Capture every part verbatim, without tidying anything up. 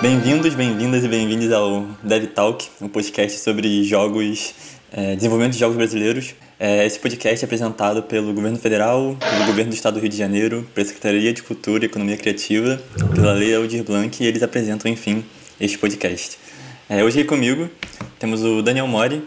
Bem-vindos, bem-vindas e bem-vindos ao Dev Talk, um podcast sobre jogos, é, desenvolvimento de jogos brasileiros. É, esse podcast é apresentado pelo Governo Federal, pelo Governo do Estado do Rio de Janeiro, pela Secretaria de Cultura e Economia Criativa, pela Lei Aldir Blanc, e eles apresentam, enfim, este podcast. É, hoje aqui comigo temos o Daniel Mori,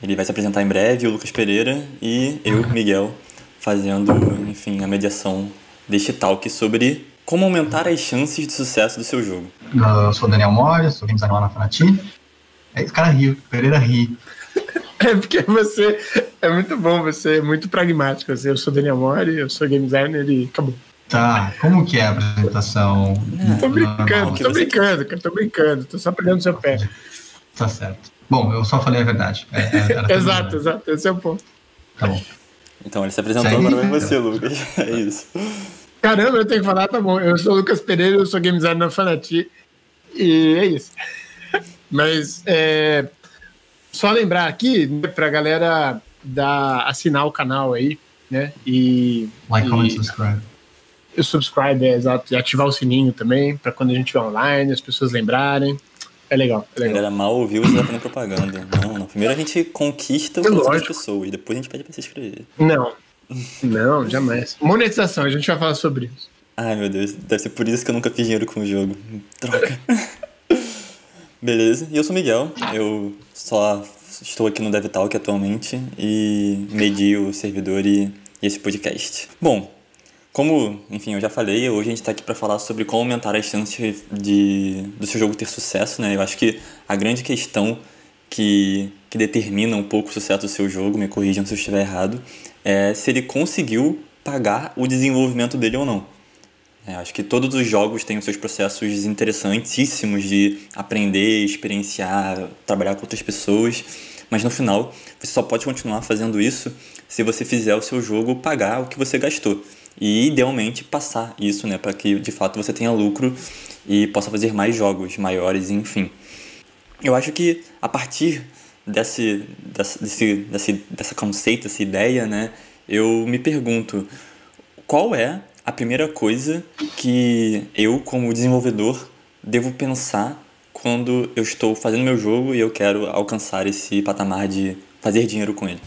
ele vai se apresentar em breve, o Lucas Pereira e eu, Miguel, fazendo, enfim, a mediação deste talk sobre como aumentar as chances de sucesso do seu jogo. Eu sou o Daniel Mori, sou game designer lá na Fanatee. Esse cara riu, Pereira ri. É porque você é muito bom, você é muito pragmático. Eu sou o Daniel Mori, eu sou game designer e acabou. Tá, como que é a apresentação? Não, tô brincando, não, tô você... brincando, cara, tô brincando, tô só pegando seu pé. Tá certo. Bom, eu só falei a verdade. É, exato, tudo, né? Exato, esse é o ponto. Tá bom. Então ele se apresentou, agora vai você, Lucas. É isso. Caramba, eu tenho que falar, tá bom. Eu sou o Lucas Pereira, eu sou game designer na Fanatee e é isso. Mas é, só lembrar aqui, né, pra galera dar, assinar o canal aí, né? E like, e, comment, subscribe. Eu subscribe, é, exato. E ativar o sininho também, pra quando a gente estiver online, as pessoas lembrarem. É legal, é legal. A galera mal ouviu, você tá fazendo propaganda. Não, não. Primeiro a gente conquista as pessoas e depois a gente pede pra se inscrever. Não, não, jamais. Monetização, a gente vai falar sobre isso. Ai, meu Deus, deve ser por isso que eu nunca fiz dinheiro com o jogo. Troca. Beleza, e eu sou o Miguel, eu só estou aqui no Dev Talk atualmente e medio o servidor e, e esse podcast. Bom, como, enfim, eu já falei, hoje a gente está aqui para falar sobre como aumentar as chances de, do seu jogo ter sucesso, né? Eu acho que a grande questão que, que determina um pouco o sucesso do seu jogo, me corrijam se eu estiver errado, é se ele conseguiu pagar o desenvolvimento dele ou não. É, acho que todos os jogos têm os seus processos interessantíssimos de aprender, experienciar, trabalhar com outras pessoas, mas no final você só pode continuar fazendo isso se você fizer o seu jogo pagar o que você gastou. E idealmente passar isso, né, para que de fato você tenha lucro e possa fazer mais jogos maiores, enfim. Eu acho que a partir desse, desse, desse, dessa conceito, dessa ideia, né, eu me pergunto qual é a primeira coisa que eu, como desenvolvedor, devo pensar quando eu estou fazendo meu jogo e eu quero alcançar esse patamar de fazer dinheiro com ele.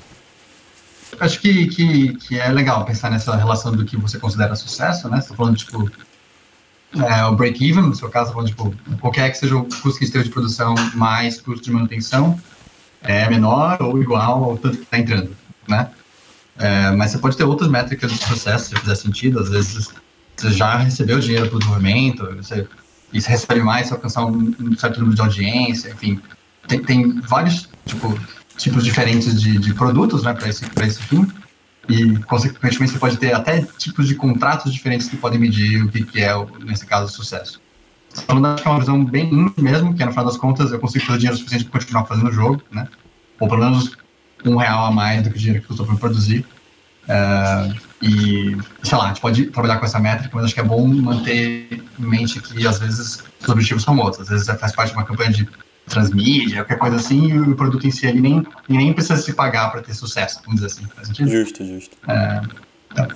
Acho que, que, que é legal pensar nessa relação do que você considera sucesso, né? Você tá falando, tipo, é, o break-even, no seu caso, tá falando, tipo, qualquer que seja o custo que esteja de produção mais custo de manutenção, é menor ou igual ao tanto que está entrando, né? É, mas você pode ter outras métricas de sucesso, se fizer sentido. Às vezes você já recebeu dinheiro para o desenvolvimento, você, e você recebe mais se alcançar um, um certo número de audiência, enfim. Tem, tem vários, tipo... tipos diferentes de, de produtos, né, para esse, esse fim, e consequentemente você pode ter até tipos de contratos diferentes que podem medir o que, que é, nesse caso, o sucesso. Falando, acho que é uma visão bem indie mesmo, que no final das contas eu consigo ter dinheiro suficiente para continuar fazendo o jogo, né, ou pelo menos um real a mais do que o dinheiro que eu estou para produzir, uh, e sei lá, a gente pode trabalhar com essa métrica, mas acho que é bom manter em mente que às vezes os objetivos são outros, às vezes faz parte de uma campanha de transmídia, qualquer coisa assim, e o produto em si ele nem, nem precisa se pagar para ter sucesso, vamos dizer assim, faz sentido? Justo, justo. É, tá.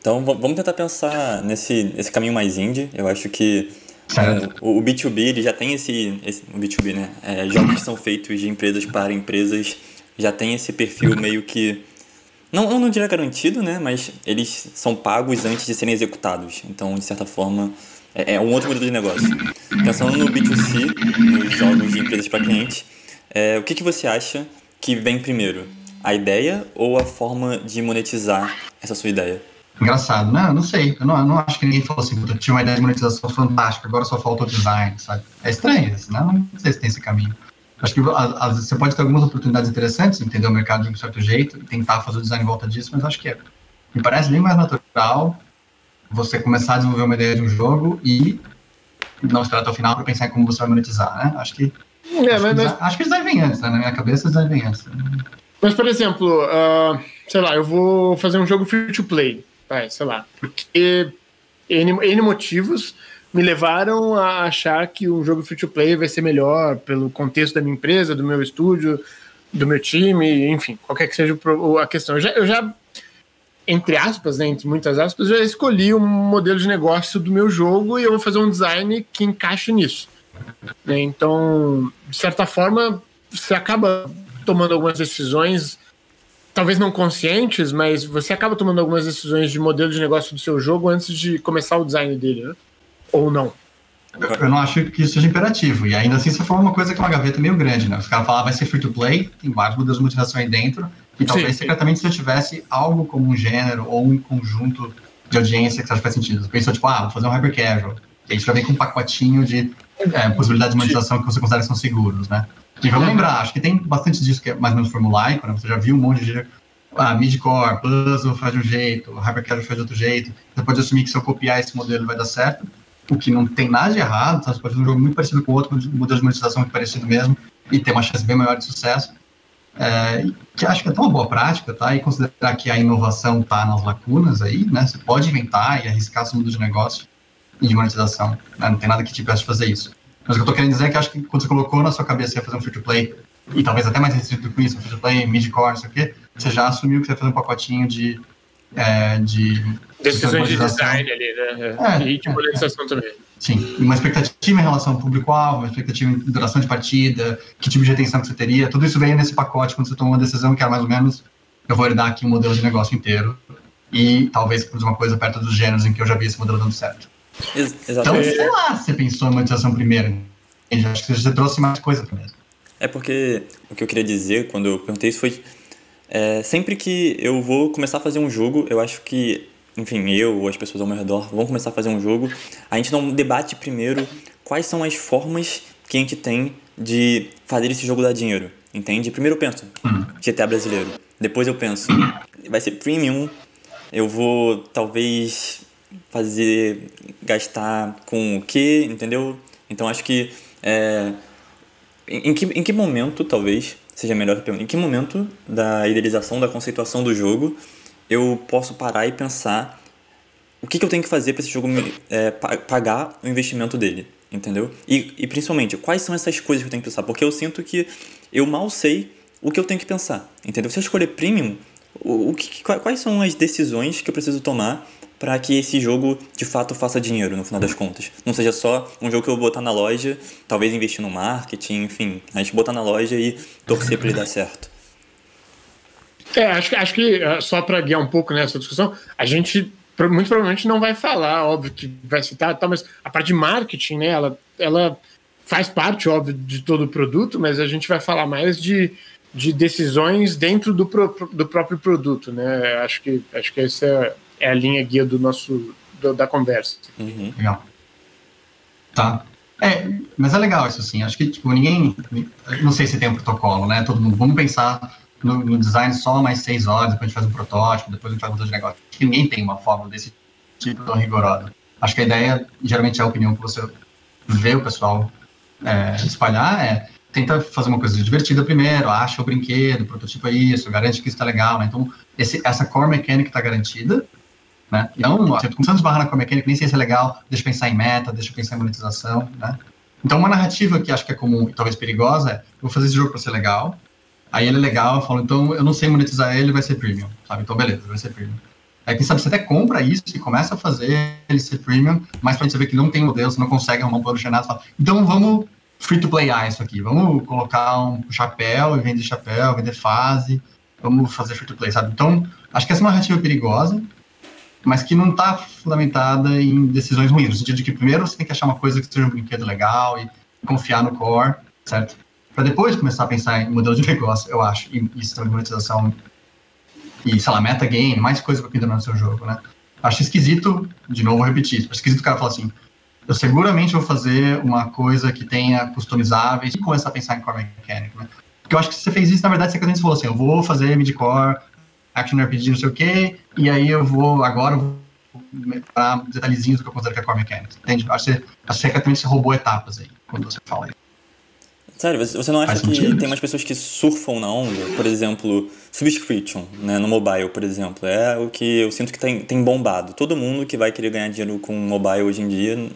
Então, vamos tentar pensar nesse, nesse caminho mais indie. Eu acho que é, o, o B dois B, ele já tem esse... esse o B dois B, né? É, jogos que são feitos de empresas para empresas, já tem esse perfil meio que... Não, eu não diria garantido, né? Mas eles são pagos antes de serem executados. Então, de certa forma... é um outro modelo de negócio. Pensando no B dois C, nos jogos de empresas para clientes, é, o que, que você acha que vem primeiro? A ideia ou a forma de monetizar essa sua ideia? Engraçado, né? Eu não sei. Eu não, eu não acho que ninguém falou assim, eu tinha uma ideia de monetização fantástica, agora só falta o design, sabe? É estranho isso, né? Não sei se tem esse caminho. Acho que a, a, você pode ter algumas oportunidades interessantes, entender o mercado de um certo jeito, tentar fazer o design em volta disso, mas acho que é. Me parece bem mais natural... você começar a desenvolver uma ideia de um jogo e não esperar até o final para pensar em como você vai monetizar, né? Acho que é, acho, mas, que, acho que design vem antes, né? Na minha cabeça, design vem antes. Mas, por exemplo, uh, sei lá, eu vou fazer um jogo free-to-play, tá? Sei lá, porque N, N motivos me levaram a achar que um jogo free-to-play vai ser melhor pelo contexto da minha empresa, do meu estúdio, do meu time, enfim, qualquer que seja a questão. Eu já... Eu já entre aspas, né, entre muitas aspas, eu já escolhi um modelo de negócio do meu jogo e eu vou fazer um design que encaixe nisso. Né? Então, de certa forma, você acaba tomando algumas decisões, talvez não conscientes, mas você acaba tomando algumas decisões de modelo de negócio do seu jogo antes de começar o design dele, né? Ou não. Eu não acho que isso seja imperativo, e ainda assim se for uma coisa que é uma gaveta meio grande, né? Os caras falam, ah, vai ser free to play, tem vários modelos de monetização aí dentro, e talvez sim, secretamente se eu tivesse algo como um gênero ou um conjunto de audiência que você acha que faz sentido. Porque isso tipo, ah, vou fazer um hyper casual, e aí você já vem com um pacotinho de é, possibilidades de monetização que você considera que são seguros, né? E vamos lembrar, acho que tem bastante disso que é mais ou menos formulaico, né? Você já viu um monte de... Ah, midcore, puzzle faz de um jeito, hyper casual faz de outro jeito, você pode assumir que se eu copiar esse modelo vai dar certo, o que não tem nada de errado, tá? Você pode fazer um jogo muito parecido com o outro, um modelo de monetização muito parecido mesmo, e ter uma chance bem maior de sucesso, é, que acho que é tão uma boa prática, tá? E considerar que a inovação está nas lacunas aí, né? Você pode inventar e arriscar seu mundo de negócio e de monetização, né? Não tem nada que te peça de fazer isso. Mas o que eu tô querendo dizer é que acho que quando você colocou na sua cabeça fazer um free-to-play, e talvez até mais restrito com isso, um free-to-play, mid-core, não sei o quê, você já assumiu que você vai fazer um pacotinho de... É, de decisões de design ali, né? É, e de monetização é, é. também. Sim, uma expectativa em relação ao público-alvo, uma expectativa em duração de partida, que tipo de atenção que você teria, tudo isso veio nesse pacote quando você toma uma decisão que era mais ou menos, eu vou herdar aqui um modelo de negócio inteiro e talvez fazer uma coisa perto dos gêneros em que eu já vi esse modelo dando certo. Ex- exatamente. Então, sei lá, você pensou em monetização primeiro, eu acho que você trouxe mais coisa primeiro. É porque o que eu queria dizer quando eu perguntei isso foi... É, sempre que eu vou começar a fazer um jogo, eu acho que, enfim, eu ou as pessoas ao meu redor vão começar a fazer um jogo, a gente não debate primeiro quais são as formas que a gente tem de fazer esse jogo dar dinheiro, entende? Primeiro eu penso, G T A brasileiro, depois eu penso, vai ser premium, eu vou talvez fazer, gastar com o quê, entendeu? Então acho que, é, em, em, que em que momento, talvez... Seja melhor que perguntar, em que momento da idealização, da conceituação do jogo eu posso parar e pensar o que, que eu tenho que fazer para esse jogo me, é, pagar o investimento dele, entendeu? E, e principalmente, quais são essas coisas que eu tenho que pensar? Porque eu sinto que eu mal sei o que eu tenho que pensar, entendeu? Se eu escolher premium, o, o que, quais são as decisões que eu preciso tomar para que esse jogo de fato faça dinheiro no final das contas? Não seja só um jogo que eu vou botar na loja, talvez investir no marketing, enfim, a gente botar na loja e torcer para ele dar certo. É, acho, acho que só para guiar um pouco nessa discussão, a gente muito provavelmente não vai falar, óbvio que vai citar, tal, mas a parte de marketing, né, ela, ela faz parte, óbvio, de todo o produto, mas a gente vai falar mais de, de decisões dentro do, pro, do próprio produto, né? Acho que, acho que esse é... é a linha guia do nosso, do, da conversa. Uhum. Legal. Tá. É, mas é legal isso, assim. Acho que, tipo, ninguém... Não sei se tem um protocolo, né? Todo mundo... Vamos pensar no, no design só mais seis horas, depois a gente faz um protótipo, depois a gente faz um modelo de negócio. Acho que ninguém tem uma fórmula desse tipo tão rigorosa. Acho que a ideia, geralmente, é a opinião que você vê o pessoal é, espalhar, é... Tenta fazer uma coisa divertida primeiro, acha o brinquedo, prototipa isso, garante que isso tá legal, né? Então, esse, essa core mecânica tá garantida, né? Então, você tá começando a esbarrar na core mecânica, nem sei se é legal, deixa eu pensar em meta, deixa eu pensar em monetização, né? Então, uma narrativa que acho que é comum e talvez perigosa é, eu vou fazer esse jogo para ser legal, aí ele é legal, eu falo, então, eu não sei monetizar ele, vai ser premium, sabe? Então, beleza, vai ser premium. Aí, quem sabe, você até compra isso e começa a fazer ele ser premium, mas pra gente saber que não tem modelo, você não consegue arrumar um plano genado, fala, então, vamos free-to-playar isso aqui, vamos colocar um chapéu e vender chapéu, vender fase, vamos fazer free-to-play, sabe? Então, acho que essa é uma narrativa perigosa, mas que não está fundamentada em decisões ruins, no sentido de que primeiro você tem que achar uma coisa que seja um brinquedo legal e confiar no core, certo? Para depois começar a pensar em modelo de negócio, eu acho, e sistema de monetização e, sei lá, metagame, mais coisa para pendurar no seu jogo, né? Acho esquisito, de novo, vou repetir, acho esquisito o cara falar assim, eu seguramente vou fazer uma coisa que tenha customizáveis e começar a pensar em core mecânico, né? Porque eu acho que se você fez isso, na verdade, você falou assim, eu vou fazer mid-core, action R P G, não sei o quê, e aí eu vou, agora, eu vou para detalhezinhos do que eu considero que é core mechanics, entende? Acho que secretamente você roubou etapas aí, quando você fala isso. Sério, você não acha que tem umas pessoas que surfam na onda? Por exemplo, subscription, né, no mobile, por exemplo, é o que eu sinto que tem, tem bombado. Todo mundo que vai querer ganhar dinheiro com mobile hoje em dia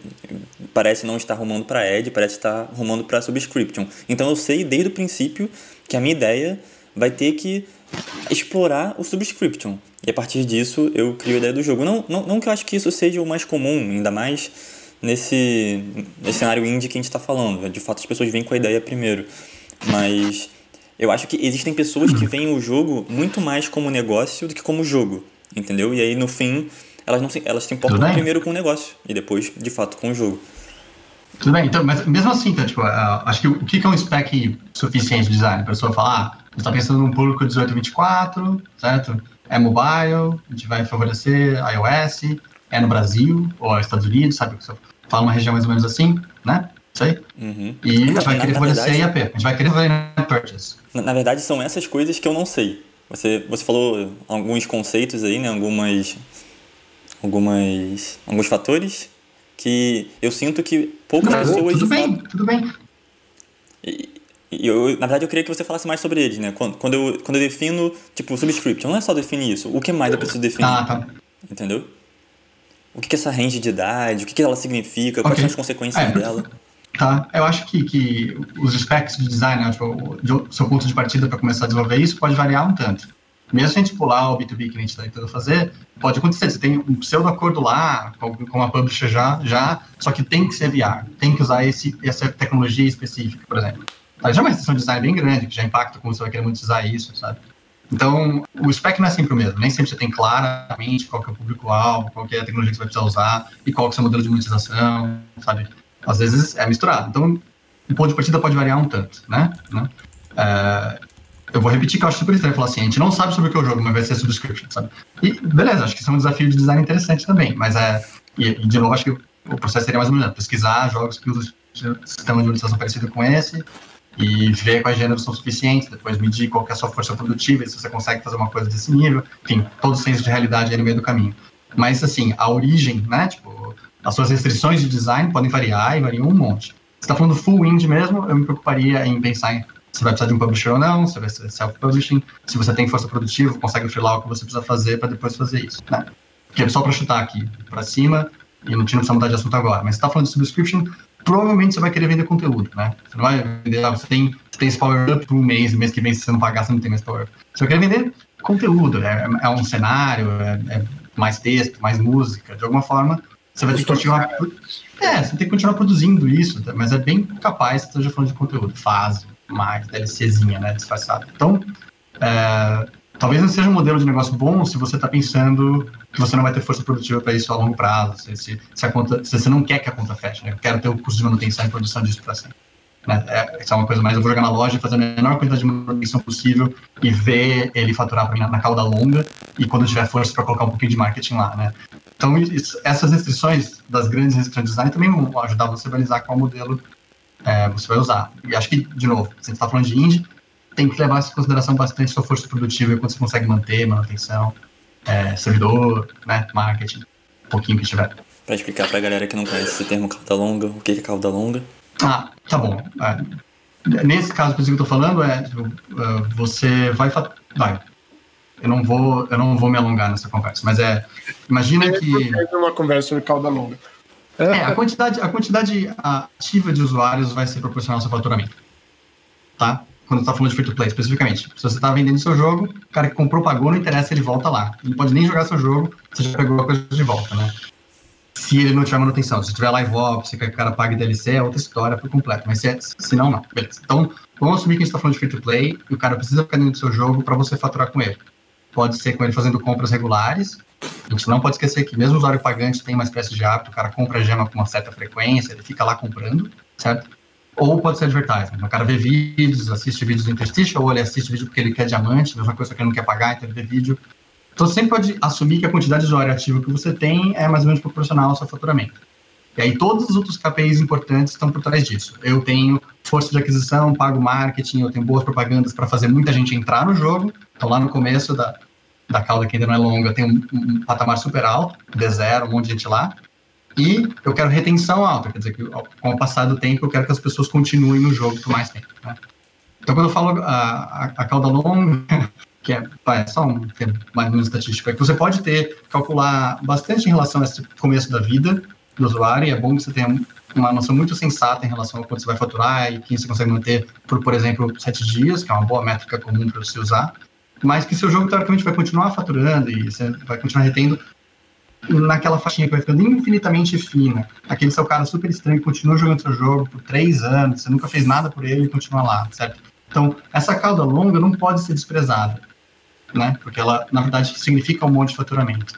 parece não estar rumando para ad, parece estar rumando para subscription. Então eu sei desde o princípio que a minha ideia vai ter que explorar o subscription. E a partir disso eu crio a ideia do jogo. Não, não, não que eu acho que isso seja o mais comum, ainda mais nesse, nesse cenário indie que a gente está falando. De fato, as pessoas vêm com a ideia primeiro. Mas eu acho que existem pessoas que veem o jogo muito mais como negócio do que como jogo, entendeu? E aí, no fim, elas, não se, elas se importam primeiro com o negócio e depois, de fato, com o jogo. Tudo bem, então, mas mesmo assim, tá, tipo, uh, acho que o que é um spec suficiente de design? A pessoa fala, ah, a gente tá pensando num público dezoito a vinte e quatro, certo? É mobile, a gente vai favorecer iOS, é no Brasil ou Estados Unidos, sabe? Fala uma região mais ou menos assim, né? Isso aí. Uhum. E a gente vai querer favorecer I A P, a gente vai querer favorecer purchase. Na, na verdade, são essas coisas que eu não sei. Você, você falou alguns conceitos aí, né? Algumas, algumas, alguns fatores que eu sinto que poucas não, pessoas... Tudo bem, falam... tudo bem. E, e eu, na verdade, eu queria que você falasse mais sobre eles, né? Quando, quando, eu, quando eu defino, tipo, o subscript, eu não é só definir isso. O que mais eu preciso definir? Ah, tá. Entendeu? O que é essa range de idade? O que ela significa? Okay. Quais são as consequências é, dela? Tá. Eu acho que, que os specs de design, né, tipo, o seu ponto de partida para começar a desenvolver isso pode variar um tanto. Mesmo se a gente pular o B dois B que a gente está tentando fazer, pode acontecer. Você tem um pseudo-acordo lá, com, com a publisher já, já, só que tem que ser V R, tem que usar esse, essa tecnologia específica, por exemplo. Tá, já é uma restrição de design bem grande, que já impacta como você vai querer monetizar isso, sabe? Então, o spec não é sempre o mesmo. Nem sempre você tem claramente qual que é o público-alvo, qual que é a tecnologia que você vai precisar usar e qual que é o seu modelo de monetização, sabe? Às vezes é misturado. Então, o ponto de partida pode variar um tanto, né? né? Uh, Eu vou repetir que eu acho super estranho falar assim, a gente não sabe sobre o que é o jogo, mas vai ser subscription, sabe? E beleza, acho que isso é um desafio de design interessante também, mas é... E, e de novo, acho que o processo seria mais ou menos pesquisar jogos que usam sistema de monetização parecido com esse e ver quais gêneros são suficientes, depois medir qual que é a sua força produtiva e se você consegue fazer uma coisa desse nível, enfim, todo o senso de realidade aí no meio do caminho. Mas assim, a origem, né, tipo, as suas restrições de design podem variar e variam um monte. Se tá falando full indie mesmo, eu me preocuparia em pensar em se vai precisar de um publisher ou não, se vai ser self-publishing, se você tem força produtiva, consegue freelar o que você precisa fazer para depois fazer isso, né? Que é só para chutar aqui para cima e não precisa mudar de assunto agora. Mas se está falando de subscription, provavelmente você vai querer vender conteúdo, né? Você não vai vender, ah, você tem, você tem esse power-up por um mês, mês que vem se você não pagar, você não tem mais power-up. Você vai querer vender conteúdo, é, é um cenário, é, é mais texto, mais música, de alguma forma... Você vai ter que continuar... É, você tem que continuar produzindo isso, mas é bem capaz que você esteja falando de conteúdo. Fase, mais, DLCzinha, né, disfarçado. Então, é, talvez não seja um modelo de negócio bom se você está pensando que você não vai ter força produtiva para isso a longo prazo, se, se, se, a conta, se você não quer que a conta feche, né? Eu quero ter o custo de manutenção e produção disso para sempre. Né? É, isso é uma coisa mais, eu vou jogar na loja, fazer a menor quantidade de manutenção possível e ver ele faturar para mim na, na cauda longa e quando tiver força para colocar um pouquinho de marketing lá, né? Então, isso, essas restrições das grandes restrições de design também vão ajudar você a analisar qual modelo é, você vai usar. E acho que, de novo, se a gente está falando de indie, tem que levar em consideração bastante sua força produtiva e quanto você consegue manter, manutenção, é, servidor, né, marketing, um pouquinho que tiver. Para explicar para a galera que não conhece esse termo cauda longa, o que é cauda longa? Ah, tá bom. É, nesse caso, por isso que eu estou falando, é você vai... vai Eu não vou, eu não vou me alongar nessa conversa, mas é, imagina que... Uma conversa sobre cauda longa. É, a quantidade, a quantidade ativa de usuários vai ser proporcional ao seu faturamento, tá? Quando você tá falando de free-to-play, especificamente. Se você tá vendendo seu jogo, o cara que comprou, pagou, não interessa, ele volta lá. Ele pode nem jogar seu jogo, você já pegou a coisa de volta, né? Se ele não tiver manutenção, se tiver live ops, se o cara pague D L C, é outra história por completo, mas se, é, se não, não. Beleza. Então, vamos assumir que a gente tá falando de free-to-play e o cara precisa ficar dentro do seu jogo para você faturar com ele. Pode ser com ele fazendo compras regulares. Você não pode esquecer que mesmo o usuário pagante tem uma espécie de hábito, o cara compra gema com uma certa frequência, ele fica lá comprando, certo? Ou pode ser advertising. O cara vê vídeos, assiste vídeos do Interstitial, ou ele assiste vídeo porque ele quer diamante, mesma coisa que ele não quer pagar, então ele vê vídeo. Então você sempre pode assumir que a quantidade de usuário ativo que você tem é mais ou menos proporcional ao seu faturamento. E aí todos os outros K P Is importantes estão por trás disso. Eu tenho força de aquisição, pago marketing, eu tenho boas propagandas para fazer muita gente entrar no jogo. Então lá no começo da, da cauda, que ainda não é longa, tem um, um patamar super alto, de zero, um monte de gente lá. E eu quero retenção alta, quer dizer que com o passar do tempo eu quero que as pessoas continuem no jogo por mais tempo. Né? Então quando eu falo a, a, a cauda longa, que é, é só um tempo mais ou menos estatístico, é que você pode ter, calcular bastante em relação a esse começo da vida do usuário, e é bom que você tenha uma noção muito sensata em relação a quanto você vai faturar e quem você consegue manter por, por exemplo, sete dias, que é uma boa métrica comum para você usar. mas que seu jogo, teoricamente, vai continuar faturando e você vai continuar retendo naquela faixinha que vai ficando infinitamente fina. Aquele seu cara super estranho que continua jogando seu jogo por três anos, você nunca fez nada por ele e continua lá, certo? Então, essa cauda longa não pode ser desprezada, né? Porque ela, na verdade, significa um monte de faturamento.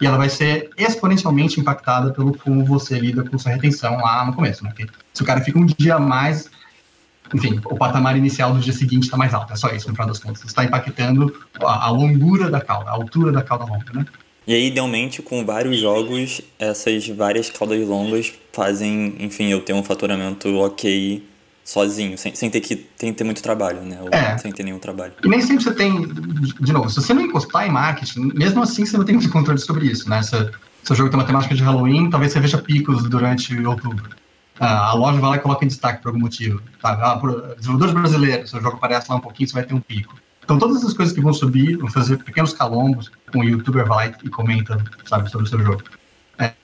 E ela vai ser exponencialmente impactada pelo como você lida com sua retenção lá no começo, né? Porque se o cara fica um dia a mais, enfim, o patamar inicial do dia seguinte está mais alto. É só isso, no final das contas. Você está impactando a, a longura da cauda, a altura da cauda longa, né? E aí, idealmente, com vários jogos, essas várias caudas longas fazem, enfim, eu ter um faturamento ok sozinho, sem, sem, ter, que, sem ter muito trabalho, né? Ou é. Sem ter nenhum trabalho. E nem sempre você tem, de novo, se você não encostar em marketing, mesmo assim você não tem muito controle sobre isso, né? Se seu jogo tem uma temática de Halloween, talvez você veja picos durante outubro. Ah, a loja vai lá e coloca em destaque por algum motivo. Tá? Ah, por, desenvolvedores brasileiros, seu jogo aparece lá um pouquinho, você vai ter um pico. Então, todas essas coisas que vão subir, vão fazer pequenos calombos, um youtuber vai lá e comenta, sabe, sobre o seu jogo.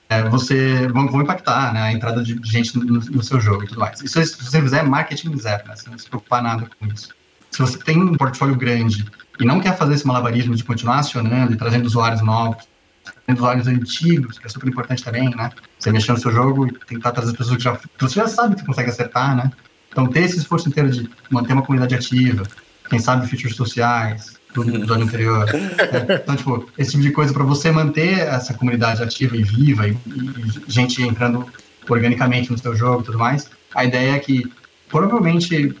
É, você, vão, vão impactar, né, a entrada de gente no, no seu jogo e tudo mais. E se, se você fizer marketing zero, né, você não se preocupar nada com isso. Se você tem um portfólio grande e não quer fazer esse malabarismo de continuar acionando e trazendo usuários novos, trazendo usuários antigos, que é super importante também, né, você mexer no seu jogo e tentar trazer pessoas que já, você já sabe que consegue acertar, né. Então, ter esse esforço inteiro de manter uma comunidade ativa, quem sabe features sociais do ano anterior. É, então, tipo, esse tipo de coisa para você manter essa comunidade ativa e viva e, e gente entrando organicamente no seu jogo e tudo mais. A ideia é que, provavelmente,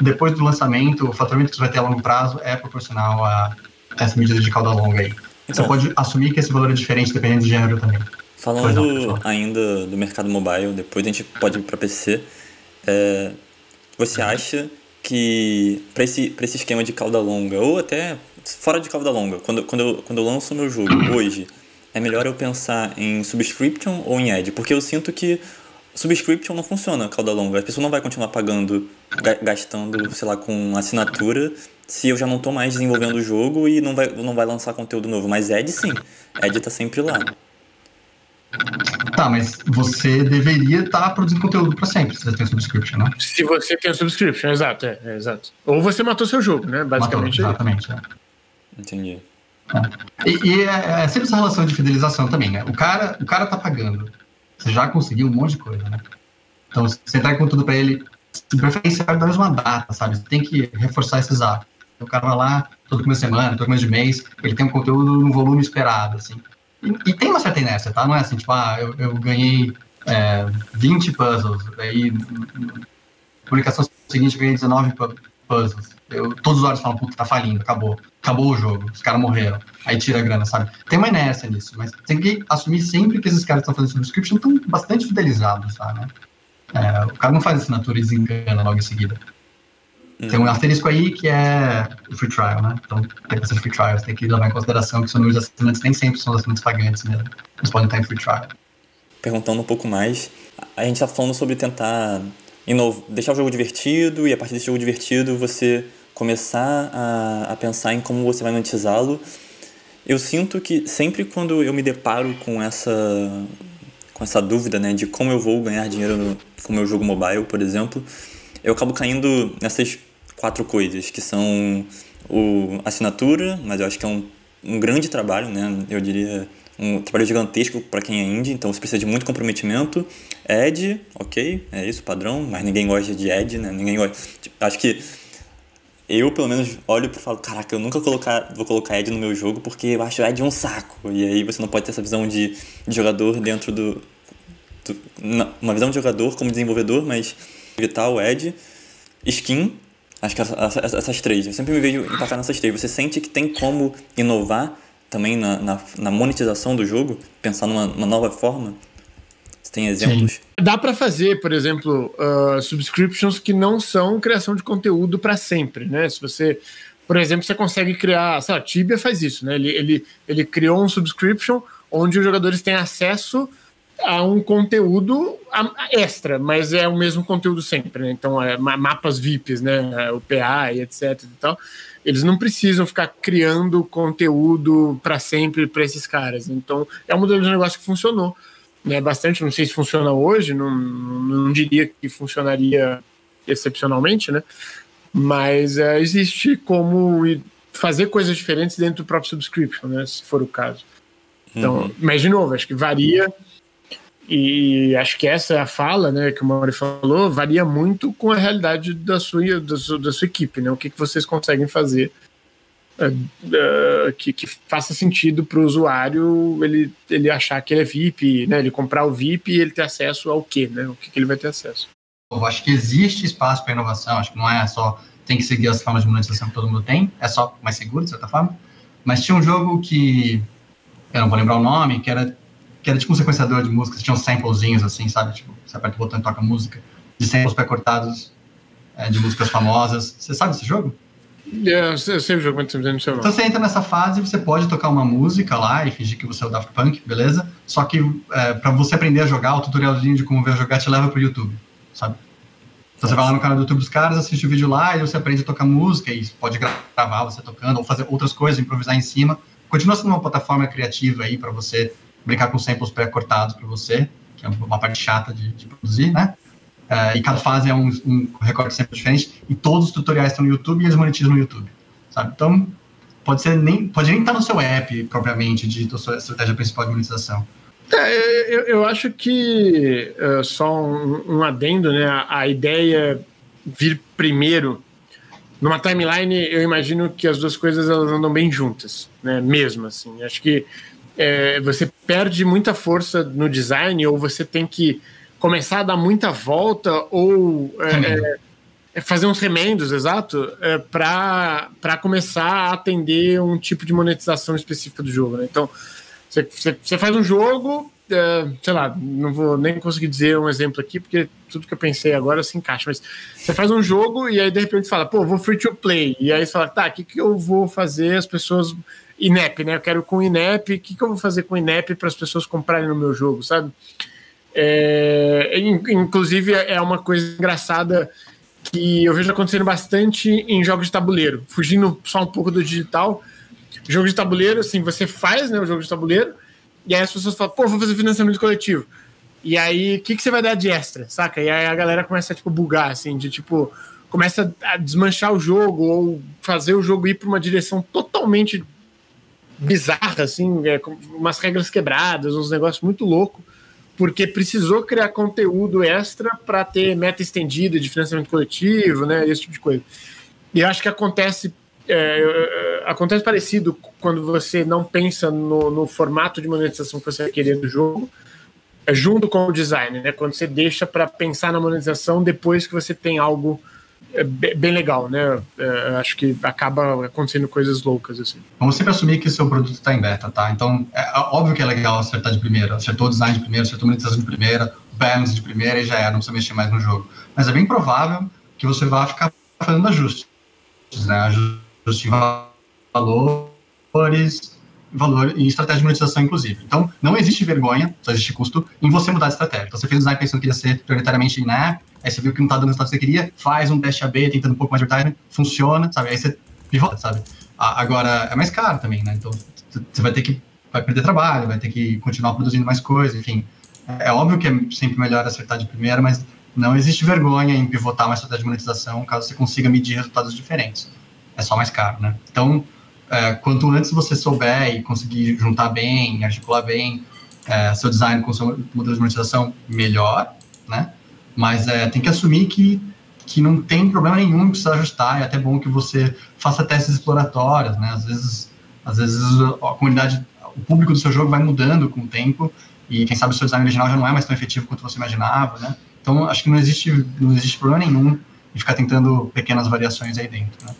depois do lançamento, o faturamento que você vai ter a longo prazo é proporcional a essa medida de cauda longa aí. Então, você pode assumir que esse valor é diferente dependendo do gênero também. Falando não, ainda do mercado mobile, depois a gente pode ir para P C. É, você acha que para esse, pra esse esquema de cauda longa, ou até fora de cauda longa, quando, quando, eu, quando eu lanço o meu jogo hoje, é melhor eu pensar em subscription ou em ad? Porque eu sinto que subscription não funciona cauda longa. A pessoa não vai continuar pagando, gastando, sei lá, com assinatura, se eu já não estou mais desenvolvendo o jogo e não vai, não vai lançar conteúdo novo. Mas ad sim, ad está sempre lá. Tá, mas você deveria estar tá produzindo conteúdo pra sempre, se você tem subscription, né? Se você tem subscription, exato, é, é, exato. Ou você matou seu jogo, né? Basicamente. Matou, exatamente, é. É. Entendi. É. E, e é, é sempre essa relação de fidelização também, né? O cara, o cara tá pagando. Você já conseguiu um monte de coisa, né? Então, se você entrega conteúdo pra ele, de preferência vai dar uma data, sabe? Você tem que reforçar esses atos. O cara vai lá, todo começo de semana, todo começo de mês, ele tem um conteúdo num volume esperado, assim. E, e tem uma certa inércia, tá? Não é assim, tipo, ah, eu, eu ganhei é, vinte puzzles, aí publicação seguinte eu ganhei dezenove puzzles. Eu, todos os usuários falam, puta, tá falindo, acabou. Acabou o jogo, os caras morreram. Aí tira a grana, sabe? Tem uma inércia nisso, mas tem que assumir sempre que esses caras que estão fazendo subscription estão bastante fidelizados, sabe? Né? É, o cara não faz assinatura e desengana logo em seguida. Hum. Tem um asterisco aí que é o free trial, né? Então, tem bastante free trial, você tem que levar em consideração que os números de assinantes nem sempre são assinantes pagantes, né? Eles podem estar em free trial. Perguntando um pouco mais, a gente está falando sobre tentar inov- deixar o jogo divertido e a partir desse jogo divertido você começar a, a pensar em como você vai monetizá-lo. Eu sinto que sempre quando eu me deparo com essa, com essa dúvida, né, de como eu vou ganhar dinheiro no, com o meu jogo mobile, por exemplo, eu acabo caindo nessas quatro coisas, que são o assinatura, mas eu acho que é um, um grande trabalho, né? Eu diria um trabalho gigantesco para quem é indie, então você precisa de muito comprometimento. Ad, ok, é isso, padrão, mas ninguém gosta de ad, né? Ninguém gosta. Tipo, acho que eu, pelo menos, olho e falo, caraca, eu nunca colocar, vou colocar ad no meu jogo porque eu acho ad um saco. E aí você não pode ter essa visão de, de jogador dentro do... do não, uma visão de jogador como desenvolvedor, mas... Vital, Ed, skin, acho que essas, essas três. Eu sempre me vejo empacar nessas três. Você sente que tem como inovar também na, na, na monetização do jogo? Pensar numa, numa nova forma? Você tem exemplos? Sim. Dá pra fazer, por exemplo, uh, subscriptions que não são criação de conteúdo pra sempre, né? Se você, por exemplo, você consegue criar... Sei lá, Tibia faz isso, né? Ele, ele, ele criou um subscription onde os jogadores têm acesso... a um conteúdo extra, mas é o mesmo conteúdo sempre, né? Então, é, mapas V I Ps, né? O P A e etc e tal. Eles não precisam ficar criando conteúdo para sempre para esses caras. Então, é um modelo de negócio que funcionou, né? Bastante, não sei se funciona hoje, não, não diria que funcionaria excepcionalmente, né? Mas é, existe como fazer coisas diferentes dentro do próprio subscription, né, se for o caso. Então, uhum. Mas de novo, acho que varia, e acho que essa é a fala, né, que o Mauri falou, varia muito com a realidade da sua, da sua, da sua equipe, né, o que, que vocês conseguem fazer uh, uh, que, que faça sentido para o usuário ele, ele achar que ele é V I P, né, ele comprar o V I P e ele ter acesso ao quê, né, o que, que ele vai ter acesso. Eu acho que existe espaço para inovação, acho que não é só tem que seguir as formas de monetização que todo mundo tem, é só mais seguro, de certa forma, mas tinha um jogo que, eu não vou lembrar o nome, que era, que era tipo um sequenciador de música, tinha uns samplezinhos assim, sabe, tipo, você aperta o botão e toca música, de samples pré-cortados, é, de músicas famosas, você sabe esse jogo? É, eu sei o jogo, mas você não sabe. Então você entra nessa fase, você pode tocar uma música lá e fingir que você é o Daft Punk, beleza, só que é, pra você aprender a jogar, o tutorialzinho de como ver jogar te leva pro YouTube, sabe? Então você vai lá no canal do YouTube dos caras, assiste o vídeo lá e você aprende a tocar música e pode gravar você tocando ou fazer outras coisas, improvisar em cima. Continua sendo uma plataforma criativa aí para você brincar com samples pré-cortados para você, que é uma parte chata de, de produzir, né? Uh, e cada fase é um, um recorte sempre diferente e todos os tutoriais estão no YouTube e eles monetizam no YouTube, sabe? Então pode ser nem, pode nem estar no seu app propriamente de da sua estratégia principal de monetização. É, eu, eu acho que uh, só um, um adendo, né? A, a ideia vir primeiro numa timeline, eu imagino que as duas coisas elas andam bem juntas, né? Mesmo assim, acho que é, você perde muita força no design ou você tem que começar a dar muita volta ou é, é, fazer uns remendos, exato, é, para para começar a atender um tipo de monetização específica do jogo, né? Então você faz um jogo, sei lá, não vou nem conseguir dizer um exemplo aqui, porque tudo que eu pensei agora se encaixa, mas você faz um jogo e aí de repente fala, pô, vou free to play, e aí você fala, tá, o que, que eu vou fazer as pessoas, in-app, né, eu quero com in-app, o que, que eu vou fazer com in-app para as pessoas comprarem no meu jogo, sabe? É, inclusive é uma coisa engraçada que eu vejo acontecendo bastante em jogos de tabuleiro, fugindo só um pouco do digital. Jogo de tabuleiro, assim, você faz, né, o jogo de tabuleiro, e aí as pessoas falam, pô, vou fazer financiamento coletivo. E aí, o que, que você vai dar de extra, saca? E aí a galera começa a, tipo, bugar, assim, de, tipo, começa a desmanchar o jogo, ou fazer o jogo ir pra uma direção totalmente bizarra, assim, é, com umas regras quebradas, uns negócios muito loucos, porque precisou criar conteúdo extra pra ter meta estendida de financiamento coletivo, né, esse tipo de coisa. E eu acho que acontece... É, acontece parecido quando você não pensa no, no formato de monetização que você vai querer do jogo, junto com o design, né? Quando você deixa para pensar na monetização depois que você tem algo bem legal, né? É, acho que acaba acontecendo coisas loucas, assim. Vamos sempre assumir que seu produto está em beta, tá? Então, é óbvio que é legal acertar de primeira. Acertou o design de primeira, acertou a monetização de primeira, o balance de primeira e já era, não precisa mexer mais no jogo. Mas é bem provável que você vá ficar fazendo ajustes, né? Ajustes de valores, valor e estratégia de monetização, inclusive. Então, não existe vergonha, só existe custo, em você mudar de estratégia. Então, você fez um design pensando que ia ser prioritariamente in-app, aí você viu que não está dando o resultado que você queria, faz um teste A B, tentando um pouco mais de advertising, funciona, sabe? Aí você pivota, sabe? Agora, é mais caro também, né? Então, você vai ter que vai perder trabalho, vai ter que continuar produzindo mais coisa, enfim. É óbvio que é sempre melhor acertar de primeira, mas não existe vergonha em pivotar uma estratégia de monetização caso você consiga medir resultados diferentes. É só mais caro, né? Então, é, quanto antes você souber e conseguir juntar bem, articular bem é, seu design com seu modelo de monetização, melhor, né? Mas é, tem que assumir que, que não tem problema nenhum em precisar ajustar. É até bom que você faça testes exploratórios, né? Às vezes, às vezes a comunidade, o público do seu jogo vai mudando com o tempo e, quem sabe, o seu design original já não é mais tão efetivo quanto você imaginava, né? Então, acho que não existe, não existe problema nenhum em ficar tentando pequenas variações aí dentro, né?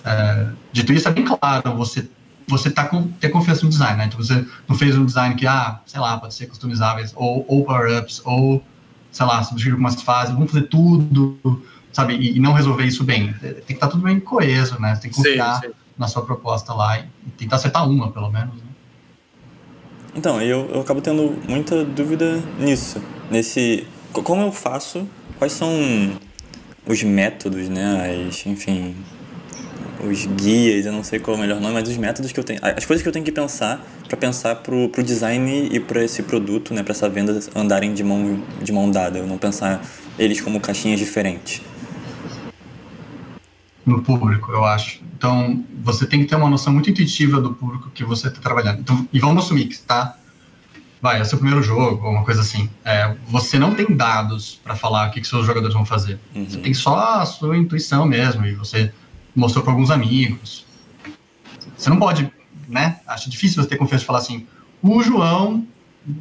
Uh, dito isso, é bem claro, você, você tá com, ter confiança no design, né? Então você não fez um design que, ah, sei lá, pode ser customizáveis, ou, ou power-ups, ou, sei lá, substituir algumas fases, vamos fazer tudo, sabe, e, e não resolver isso bem. Tem que estar tá tudo bem coeso, né? Você tem que confiar sim, sim. na sua proposta lá e, e tentar acertar uma, pelo menos, né? Então, eu, eu acabo tendo muita dúvida nisso, nesse, como eu faço, quais são os métodos, né, as, enfim... os guias, eu não sei qual é o melhor nome, mas os métodos que eu tenho, as coisas que eu tenho que pensar para pensar pro, pro design e para esse produto, né, para essa venda andarem de mão, de mão dada, eu não pensar eles como caixinhas diferentes. No público, eu acho. Então, você tem que ter uma noção muito intuitiva do público que você está trabalhando. Então, e vamos assumir que tá, vai, é seu primeiro jogo, alguma coisa assim. É, você não tem dados para falar o que, que seus jogadores vão fazer. Uhum. Você tem só a sua intuição mesmo, e você mostrou para alguns amigos. Você não pode, né? Acho difícil você ter confiança de falar assim, o João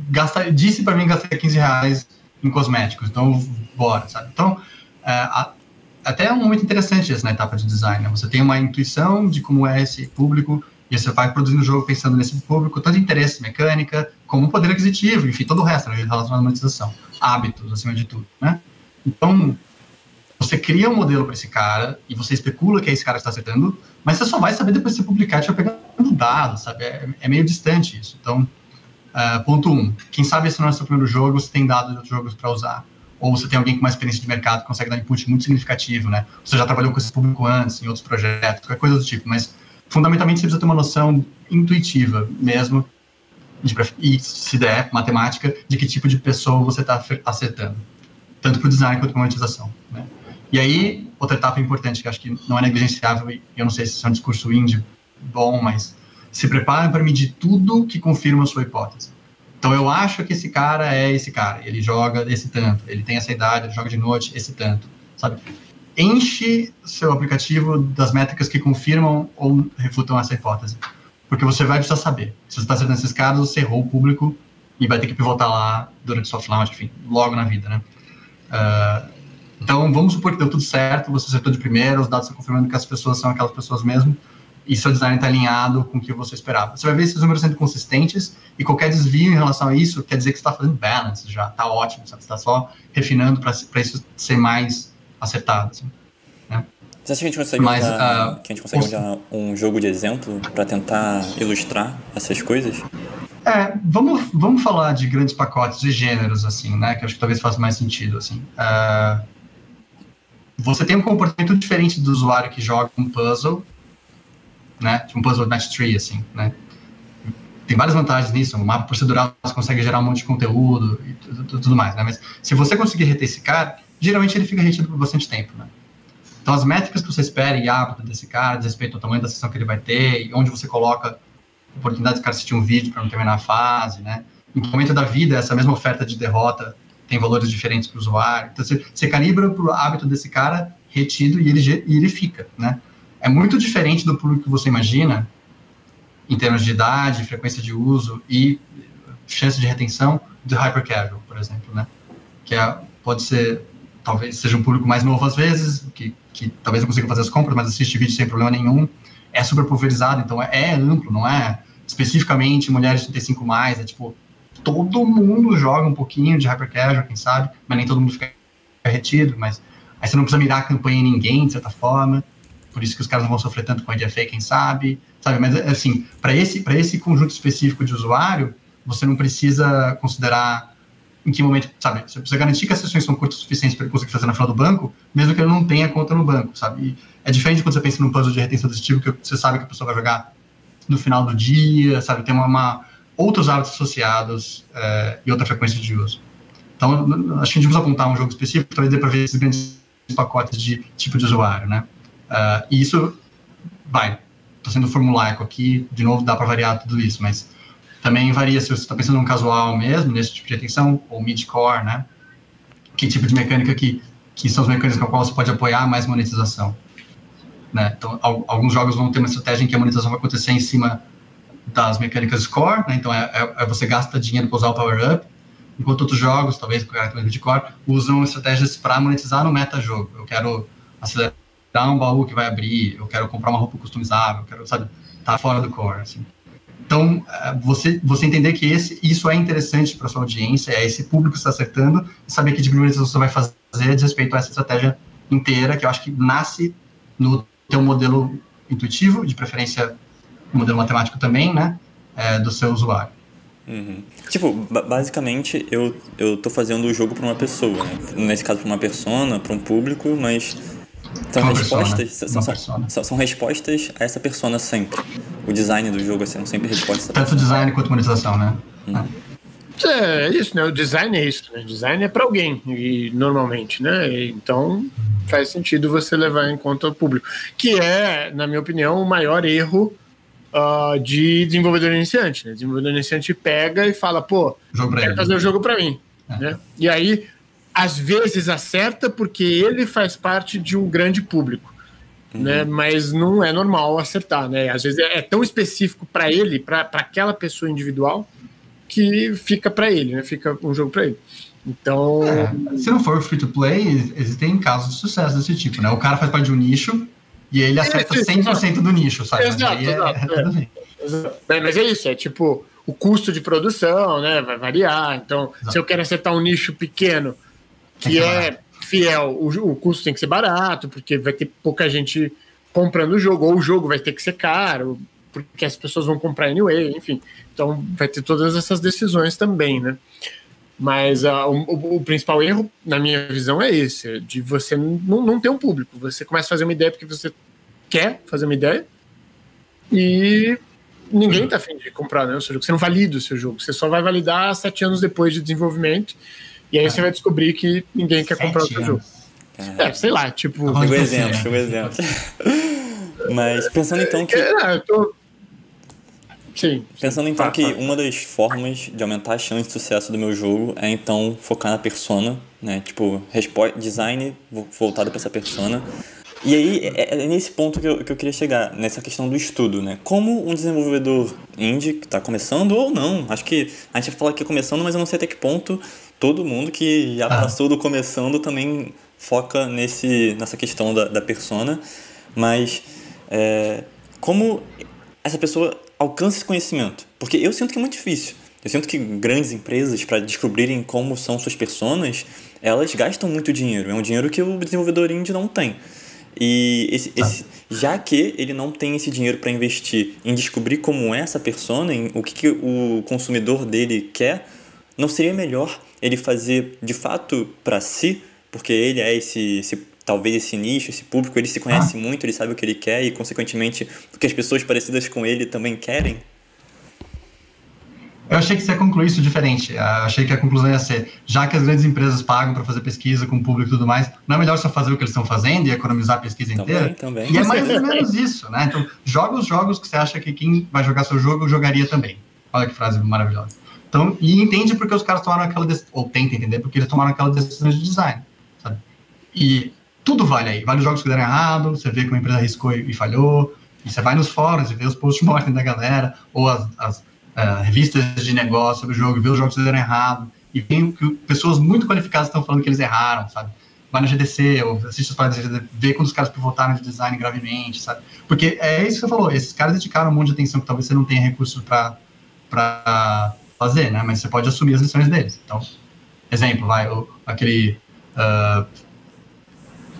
gasta, disse para mim gastar quinze reais em cosméticos, então bora, sabe? Então, é, a, até é um momento interessante esse na etapa de design, né? Você tem uma intuição de como é esse público, e você vai produzindo o jogo pensando nesse público, tanto interesse, mecânica, como poder aquisitivo, enfim, todo o resto, né, relacionado à monetização, hábitos, acima de tudo, né? Então, você cria um modelo para esse cara, e você especula que é esse cara que está acertando, mas você só vai saber depois de você publicar, você vai pegando dados, sabe? É, é meio distante isso. Então, uh, ponto um, quem sabe esse não é o seu primeiro jogo, você tem dados de outros jogos para usar, ou você tem alguém com uma experiência de mercado que consegue dar input muito significativo, né? Você já trabalhou com esse público antes, em outros projetos, qualquer coisa do tipo, mas fundamentalmente você precisa ter uma noção intuitiva mesmo, de, e se der, matemática, de que tipo de pessoa você está acertando, tanto para o design quanto para a monetização, né? E aí, outra etapa importante, que acho que não é negligenciável, e eu não sei se isso é um discurso índio bom, mas se preparem para medir tudo que confirma a sua hipótese. Então, eu acho que esse cara é esse cara, ele joga esse tanto, ele tem essa idade, ele joga de noite, esse tanto, sabe? Enche seu aplicativo das métricas que confirmam ou refutam essa hipótese, porque você vai precisar saber. Se você está acertando esses caras, você errou o público e vai ter que pivotar lá durante o soft launch, enfim, logo na vida, né? Uh, então, vamos supor que deu tudo certo, você acertou de primeira, os dados estão confirmando que as pessoas são aquelas pessoas mesmo, e seu design está alinhado com o que você esperava. Você vai ver esses números sendo consistentes, e qualquer desvio em relação a isso quer dizer que você está fazendo balance já, está ótimo, sabe? Você está só refinando para isso ser mais acertado, assim, né? Você acha que a gente consegue, Mas, usar, uh, que a gente consegue usar um jogo de exemplo para tentar ilustrar essas coisas? É, vamos, vamos falar de grandes pacotes de gêneros, assim, né? Que eu acho que talvez faça mais sentido, assim. Uh, você tem um comportamento diferente do usuário que joga um puzzle, né? Tipo um puzzle match tree, assim, né? Tem várias vantagens nisso, um mapa procedural, você consegue gerar um monte de conteúdo e tudo, tudo, tudo mais, né? Mas se você conseguir reter esse cara, geralmente ele fica retido por bastante tempo, né? Então as métricas que você espera e hábito desse cara, respeito ao tamanho da sessão que ele vai ter, e onde você coloca a oportunidade do cara assistir um vídeo para não terminar a fase, né? Em que momento da vida, essa mesma oferta de derrota tem valores diferentes para o usuário. Então você, você calibra para o hábito desse cara retido e ele, e ele fica, né? É muito diferente do público que você imagina, em termos de idade, frequência de uso e chance de retenção, do hypercasual, por exemplo, né? Que é, pode ser, talvez seja um público mais novo às vezes, que, que talvez não consiga fazer as compras, mas assiste vídeo sem problema nenhum, é super pulverizado, então é, é amplo, não é especificamente mulheres de trinta e cinco mais, é tipo, todo mundo joga um pouquinho de hypercasual, quem sabe, mas nem todo mundo fica retido, mas aí você não precisa mirar a campanha em ninguém, de certa forma. Por isso que os caras não vão sofrer tanto com a I D F A, quem sabe, sabe? Mas, assim, para esse, para esse conjunto específico de usuário, você não precisa considerar em que momento, sabe? Você precisa garantir que as sessões são curtas o suficiente para ele conseguir fazer na fila do banco, mesmo que ele não tenha conta no banco, sabe? E é diferente quando você pensa num puzzle de retenção desse tipo, que você sabe que a pessoa vai jogar no final do dia, sabe? Tem uma, uma, outros hábitos associados é, e outra frequência de uso. Então, acho que a gente precisa apontar um jogo específico, talvez dê para ver esses grandes pacotes de tipo de usuário, né? Uh, e isso, vai, estou sendo formulaico aqui, de novo dá para variar tudo isso, mas também varia se você está pensando num casual mesmo, nesse tipo de atenção, ou mid-core, né? Que tipo de mecânica que, que são as mecânicas com as quais você pode apoiar mais monetização, né? Então, al- alguns jogos vão ter uma estratégia em que a monetização vai acontecer em cima das mecânicas core, né? Então, é, é, é você gasta dinheiro para usar o power-up, enquanto outros jogos, talvez com caráter mid-core, usam estratégias para monetizar no meta-jogo. Eu quero acelerar um baú que vai abrir, eu quero comprar uma roupa customizável, eu quero, sabe, tá fora do core, assim. Então, você, você entender que esse, isso é interessante para sua audiência, é esse público que está acertando, e saber que de primeira vez você vai fazer a respeito a essa estratégia inteira, que eu acho que nasce no teu modelo intuitivo, de preferência no modelo matemático também, né, é, do seu usuário. Uhum. Tipo, b- basicamente eu, eu tô fazendo o jogo para uma pessoa, né? Nesse caso para uma persona, para um público, mas... São uma respostas, são, são, são respostas a essa persona sempre. O design do jogo é assim, sempre resposta. Tanto design quanto monetização, né? Hum. É, é isso, né? O design é isso, né? O design é pra alguém, e, normalmente, né? Então, faz sentido você levar em conta o público, que é, na minha opinião, o maior erro uh, de desenvolvedor iniciante, né? Desenvolvedor iniciante pega e fala, pô, quero fazer o jogo pra mim, é. né? E aí, às vezes acerta porque ele faz parte de um grande público, uhum. né? Mas não é normal acertar, né? Às vezes é tão específico pra ele, pra, pra aquela pessoa individual, que fica pra ele, né? Fica um jogo pra ele. Então... É, se não for free-to-play, existem casos de sucesso desse tipo, né? O cara faz parte de um nicho e ele acerta cem por cento do nicho, sabe? Exato, exato, é, é. Exato. É, mas é isso, é tipo, o custo de produção, né? Vai variar, então, exato. Se eu quero acertar um nicho pequeno que, que é barato. Fiel, o, o custo tem que ser barato, porque vai ter pouca gente comprando o jogo, ou o jogo vai ter que ser caro, porque as pessoas vão comprar anyway, enfim. Então, vai ter todas essas decisões também, né? Mas uh, o, o principal erro, na minha visão, é esse, de você não, não ter um público. Você começa a fazer uma ideia porque você quer fazer uma ideia e ninguém está afim de comprar, né, o seu jogo. Você não valida o seu jogo, você só vai validar sete anos depois de desenvolvimento e aí é. Você vai descobrir que ninguém quer sete comprar o seu jogo. É. é, sei lá, tipo... Um exemplo, um exemplo. Mas pensando então que... É, eu tô... Sim. Pensando então tá, que tá. uma das formas de aumentar a chance de sucesso do meu jogo é então focar na persona, né? Tipo, design voltado para essa persona. E aí é nesse ponto que eu, que eu queria chegar, nessa questão do estudo, né? Como um desenvolvedor indie que está começando ou não, acho que a gente vai falar que é começando, mas eu não sei até que ponto todo mundo que já passou do começando também foca nesse, nessa questão da, da persona. Mas é, como essa pessoa... alcança esse conhecimento, porque eu sinto que é muito difícil. Eu sinto que grandes empresas, para descobrirem como são suas personas, elas gastam muito dinheiro. É um dinheiro que o desenvolvedor indie não tem. E esse, esse, já que ele não tem esse dinheiro para investir em descobrir como é essa persona, em o que, que o consumidor dele quer, não seria melhor ele fazer de fato para si, porque ele é esse... esse talvez esse nicho, esse público, ele se conhece ah. muito, ele sabe o que ele quer e, consequentemente, o que as pessoas parecidas com ele também querem? Eu achei que você ia concluir isso diferente. Eu achei que a conclusão ia ser, já que as grandes empresas pagam para fazer pesquisa com o público e tudo mais, não é melhor só fazer o que eles estão fazendo e economizar a pesquisa também, inteira? Também. E é mais ou menos isso, né? Então, joga os jogos que você acha que quem vai jogar seu jogo jogaria também. Olha que frase maravilhosa. Então, e entende porque os caras tomaram aquela decisão, ou tenta entender porque eles tomaram aquela decisão de design, sabe? E... tudo vale aí, vale os jogos que deram errado, você vê que uma empresa arriscou e, e falhou, e você vai nos fóruns e vê os post-mortem da galera, ou as, as uh, revistas de negócio sobre o jogo, e vê os jogos que deram errado, e vê que pessoas muito qualificadas estão falando que eles erraram, sabe? Vai no G D C, ou assiste as páginas da G D C, vê quando os caras pivotaram de design gravemente, sabe? Porque é isso que você falou, esses caras dedicaram um monte de atenção que talvez você não tenha recursos pra, pra fazer, né? Mas você pode assumir as lições deles. Então, exemplo, vai, ou, aquele... Uh,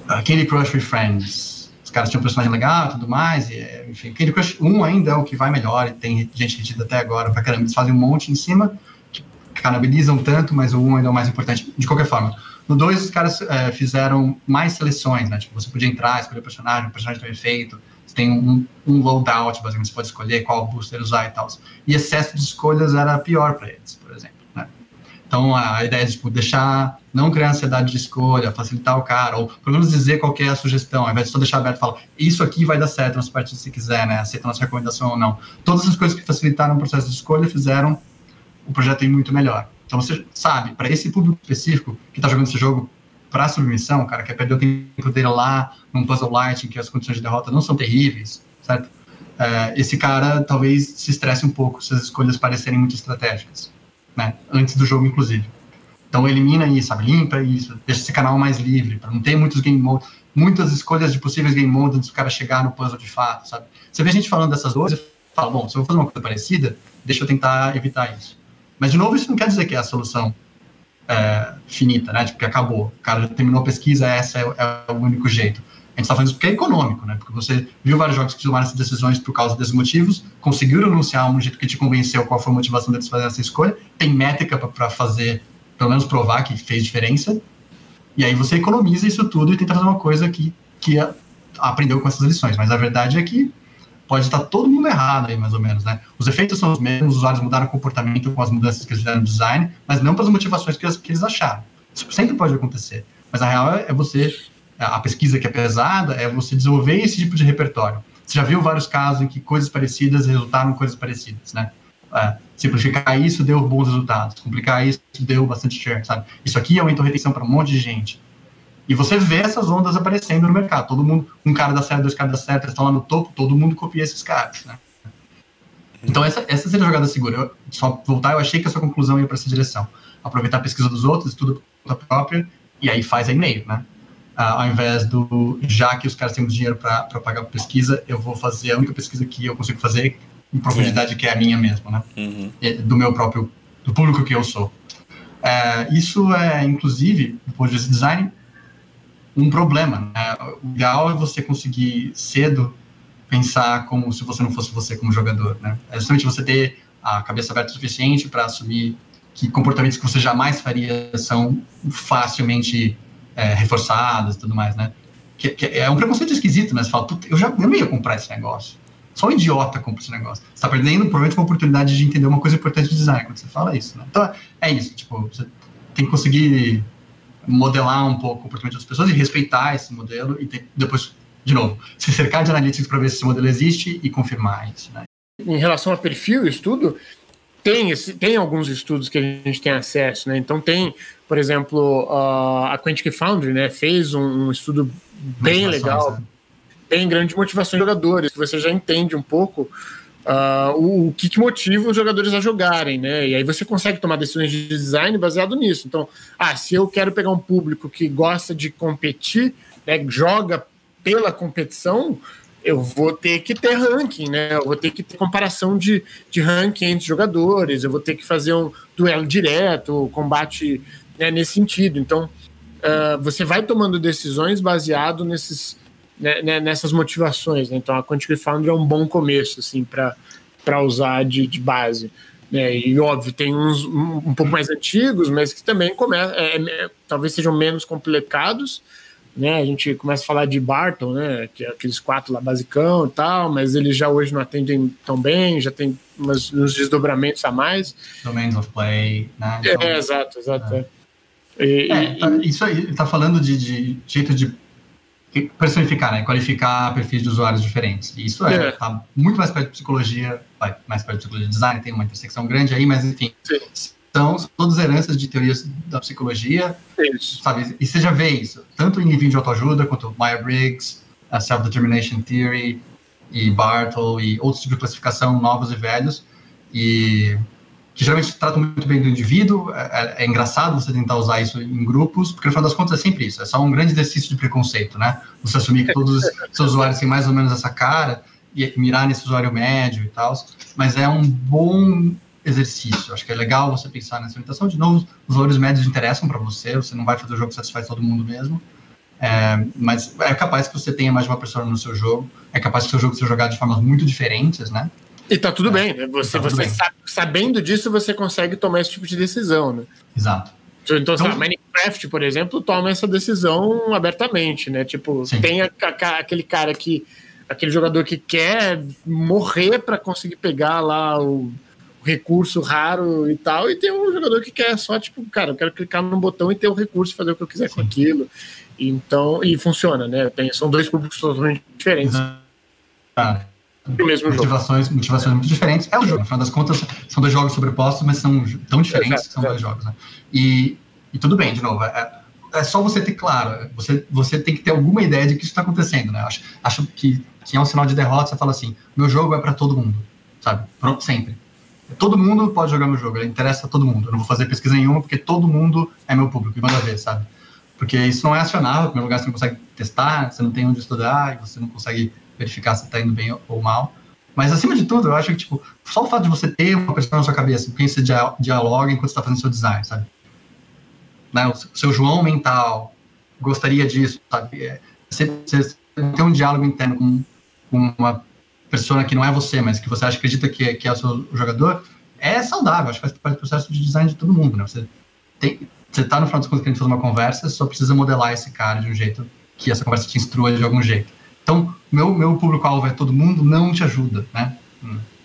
Uh, Candy Crush with Friends, os caras tinham um personagem legal e tudo mais, e, enfim, Candy Crush um ainda é o que vai melhor, e tem gente retida até agora pra caramba, eles fazem um monte em cima, que canabilizam tanto, mas o um ainda é o mais importante, de qualquer forma. No dois, os caras é, fizeram mais seleções, né, tipo, você podia entrar, escolher o personagem, o personagem tem um efeito, você tem um, um loadout, basicamente, você pode escolher qual booster usar e tal, e excesso de escolhas era pior pra eles, por exemplo. Então, a ideia é, tipo, deixar, não criar ansiedade de escolha, facilitar o cara, ou pelo menos dizer qual que é a sugestão, ao invés de só deixar aberto e falar, isso aqui vai dar certo, nossa parte se quiser, né, aceita nossa recomendação ou não. Todas essas coisas que facilitaram o processo de escolha fizeram o projeto ir muito melhor. Então, você sabe, para esse público específico que está jogando esse jogo para submissão, o cara quer perder o tempo dele lá, num puzzle light em que as condições de derrota não são terríveis, certo? É, esse cara talvez se estresse um pouco se as escolhas parecerem muito estratégicas. Né, antes do jogo, inclusive. Então, elimina isso, sabe? Limpa isso, deixa esse canal mais livre, para não ter muitos game modes, muitas escolhas de possíveis game modes antes do cara chegar no puzzle de fato, sabe? Você vê a gente falando dessas coisas, fala, bom, se eu vou fazer uma coisa parecida, deixa eu tentar evitar isso. Mas, de novo, isso não quer dizer que é a solução é, finita, né? Tipo, que acabou, o cara já terminou a pesquisa, essa é, é o único jeito. A gente está falando isso porque é econômico, né? Porque você viu vários jogos que tomaram essas decisões por causa desses motivos, conseguiram anunciar um jeito que te convenceu qual foi a motivação deles fazer essa escolha, tem métrica para fazer, pelo menos provar que fez diferença, e aí você economiza isso tudo e tenta fazer uma coisa que, que a, aprendeu com essas lições. Mas a verdade é que pode estar todo mundo errado aí, mais ou menos, né? Os efeitos são os mesmos, os usuários mudaram o comportamento com as mudanças que eles fizeram no design, mas não pelas motivações que, eles, que eles acharam. Isso sempre pode acontecer. Mas a real é, é você... a pesquisa que é pesada é você desenvolver esse tipo de repertório. Você já viu vários casos em que coisas parecidas resultaram em coisas parecidas, né? É, simplificar isso deu bons resultados, complicar isso deu bastante share, sabe? Isso aqui aumentou a retenção para um monte de gente. E você vê essas ondas aparecendo no mercado. Todo mundo, um cara dá certo, dois caras dá certo, eles estão lá no topo, todo mundo copia esses caras, né? Então, essa, essa seria a jogada segura. Eu, só voltar, eu achei que a sua conclusão ia para essa direção. Aproveitar a pesquisa dos outros, estuda a própria, e aí faz aí meio, né? Ah, ao invés do, já que os caras têm muito dinheiro para pagar pesquisa, eu vou fazer a única pesquisa que eu consigo fazer em profundidade, uhum, que é a minha mesmo, né? Uhum. Do meu próprio, do público que eu sou. É, isso é, inclusive, do ponto de vista de design, um problema, né? O ideal é você conseguir cedo pensar como se você não fosse você como jogador, né? É justamente você ter a cabeça aberta o suficiente para assumir que comportamentos que você jamais faria são facilmente é, reforçados e tudo mais, né? Que, que é um preconceito esquisito, mas fala, eu já eu não ia comprar esse negócio. Só um idiota compra esse negócio. Você está perdendo, provavelmente, uma oportunidade de entender uma coisa importante de design quando você fala isso, né? Então, é isso. Tipo, você tem que conseguir modelar um pouco o comportamento das pessoas e respeitar esse modelo e ter, depois, de novo, se cercar de analytics para ver se esse modelo existe e confirmar isso, né? Em relação a perfil e estudo, tem, esse, tem alguns estudos que a gente tem acesso, né? Então tem, por exemplo, a Quantic Foundry, né, fez um, um estudo bem legal, né? Tem grande motivação de jogadores, que você já entende um pouco uh, o, o que, que motiva os jogadores a jogarem, né? E aí você consegue tomar decisões de design baseado nisso. Então, ah, se eu quero pegar um público que gosta de competir, né, joga pela competição, eu vou ter que ter ranking, né? Eu vou ter que ter comparação de, de ranking entre jogadores, eu vou ter que fazer um duelo direto, combate, né, nesse sentido. Então, uh, você vai tomando decisões baseado nesses... Né, nessas motivações, né? Então a Quantic Foundry é um bom começo assim, para usar de, de base, né? E óbvio, tem uns um, um pouco mais antigos, mas que também come- é, é, talvez sejam menos complicados, né? A gente começa a falar de Bartle, né? Que é aqueles quatro lá basicão e tal, mas eles já hoje não atendem tão bem, já tem umas, uns desdobramentos a mais, domains of play, né? Então, é, é, exato, exato é. É. E, é, tá, isso aí, tá falando de, de jeito de personificar, né? Qualificar perfis de usuários diferentes. E isso é, tá muito mais perto de psicologia, vai mais perto de psicologia e design, tem uma intersecção grande aí, mas enfim, são, são todas heranças de teorias da psicologia, isso, sabe? E você já vê isso, tanto em livro de autoajuda, quanto Myers-Briggs, a Self-Determination Theory, e Bartle, e outros tipos de classificação, novos e velhos, e que geralmente tratam muito bem do indivíduo. É, é, é engraçado você tentar usar isso em grupos, porque no final das contas é sempre isso, é só um grande exercício de preconceito, né? Você assumir que todos os seus usuários têm mais ou menos essa cara e mirar nesse usuário médio e tal, mas é um bom exercício. Acho que é legal você pensar nessa orientação. De novo, os usuários médios interessam para você, você não vai fazer o jogo que satisfaz todo mundo mesmo, é, mas é capaz que você tenha mais de uma pessoa no seu jogo, é capaz que o seu jogo seja jogado de formas muito diferentes, né? E tá tudo é, bem, né? Você, tá você bem. Sabe, sabendo disso, você consegue tomar esse tipo de decisão, né? Exato. Então, então sabe, Minecraft, por exemplo, toma essa decisão abertamente, né? Tipo, sim, tem a, a, aquele cara que... Aquele jogador que quer morrer pra conseguir pegar lá o, o recurso raro e tal, e tem um jogador que quer só, tipo, cara, eu quero clicar num botão e ter o recurso e fazer o que eu quiser, sim, com aquilo. Então, e funciona, né? Tem, são dois públicos totalmente diferentes. Exato. Ah. Mesmo motivações, motivações é. muito diferentes. É o jogo, no final das contas, são dois jogos sobrepostos, mas são tão diferentes é, que são é. dois jogos, né? E, e tudo bem, de novo, é, é só você ter claro, você, você tem que ter alguma ideia de que isso está acontecendo, né? Acho, acho que se é um sinal de derrota, você fala assim, meu jogo é para todo mundo, sabe? Pronto, sempre. Todo mundo pode jogar meu jogo, interessa a todo mundo. Eu não vou fazer pesquisa nenhuma, porque todo mundo é meu público, e manda ver, sabe? Porque isso não é acionável, em primeiro lugar, você não consegue testar, você não tem onde estudar, você não consegue verificar se está indo bem ou mal. Mas, acima de tudo, eu acho que, tipo, só o fato de você ter uma pessoa na sua cabeça, porque você dialoga enquanto você está fazendo seu design, sabe? Né? O seu João mental gostaria disso, sabe? É, você, você tem um diálogo interno com, com uma pessoa que não é você, mas que você acha, acredita que, que é o seu jogador, é saudável. Acho que faz parte do processo de design de todo mundo, né? Você tem, você está, no final das contas, querendo fazer uma conversa, só precisa modelar esse cara de um jeito que essa conversa te instrua de algum jeito. Então, meu, meu público-alvo é todo mundo, não te ajuda, né?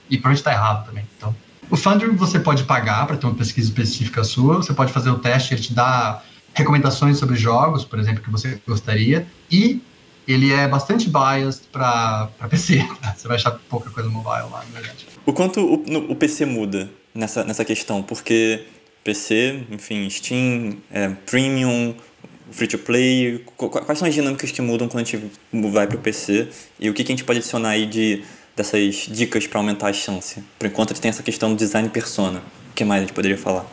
E pra gente tá errado também. Então, o Foundry você pode pagar para ter uma pesquisa específica sua, você pode fazer o teste, ele te dá recomendações sobre jogos, por exemplo, que você gostaria, e ele é bastante biased para P C, tá? Você vai achar pouca coisa mobile lá, na verdade. O quanto o, o P C muda nessa, nessa questão? Porque P C, enfim, Steam, é, Premium, Free-to-Play, quais são as dinâmicas que mudam quando a gente vai para o P C e o que, que a gente pode adicionar aí de, dessas dicas para aumentar a chance? Por enquanto a gente tem essa questão do design persona, o que mais a gente poderia falar?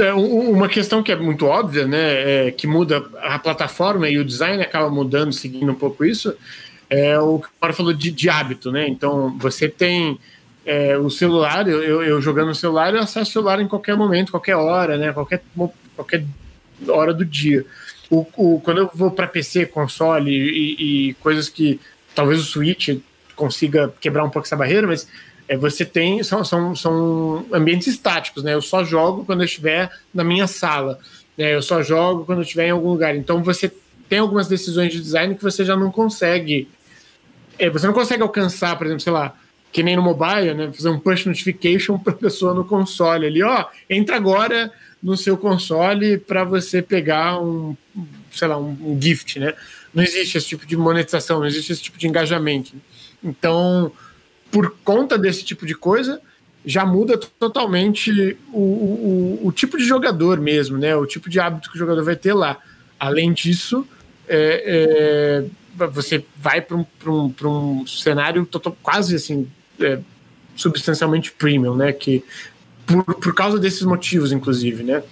É, uma questão que é muito óbvia, né, é, que muda a plataforma e o design acaba mudando, seguindo um pouco isso, é o que o Mauro falou de, de hábito, né? Então você tem é, o celular, eu, eu jogando no celular, eu acesso o celular em qualquer momento, qualquer hora, né, qualquer, qualquer hora do dia. O, o, quando eu vou para P C, console e, e coisas que talvez o Switch consiga quebrar um pouco essa barreira, mas é, você tem, são, são, são ambientes estáticos, né? Eu só jogo quando eu estiver na minha sala, né? Eu só jogo quando eu estiver em algum lugar. Então você tem algumas decisões de design que você já não consegue, é, você não consegue alcançar, por exemplo, sei lá, que nem no mobile, né? Fazer um push notification para a pessoa no console ali, ó, entra agora no seu console para você pegar um, sei lá, um gift, né? Não existe esse tipo de monetização, não existe esse tipo de engajamento. Então, por conta desse tipo de coisa, já muda totalmente o, o, o tipo de jogador mesmo, né? O tipo de hábito que o jogador vai ter lá. Além disso, é, é, você vai para um, pra um, pra um cenário total, quase assim, é, substancialmente premium, né? Que Por, por causa desses motivos, inclusive, né?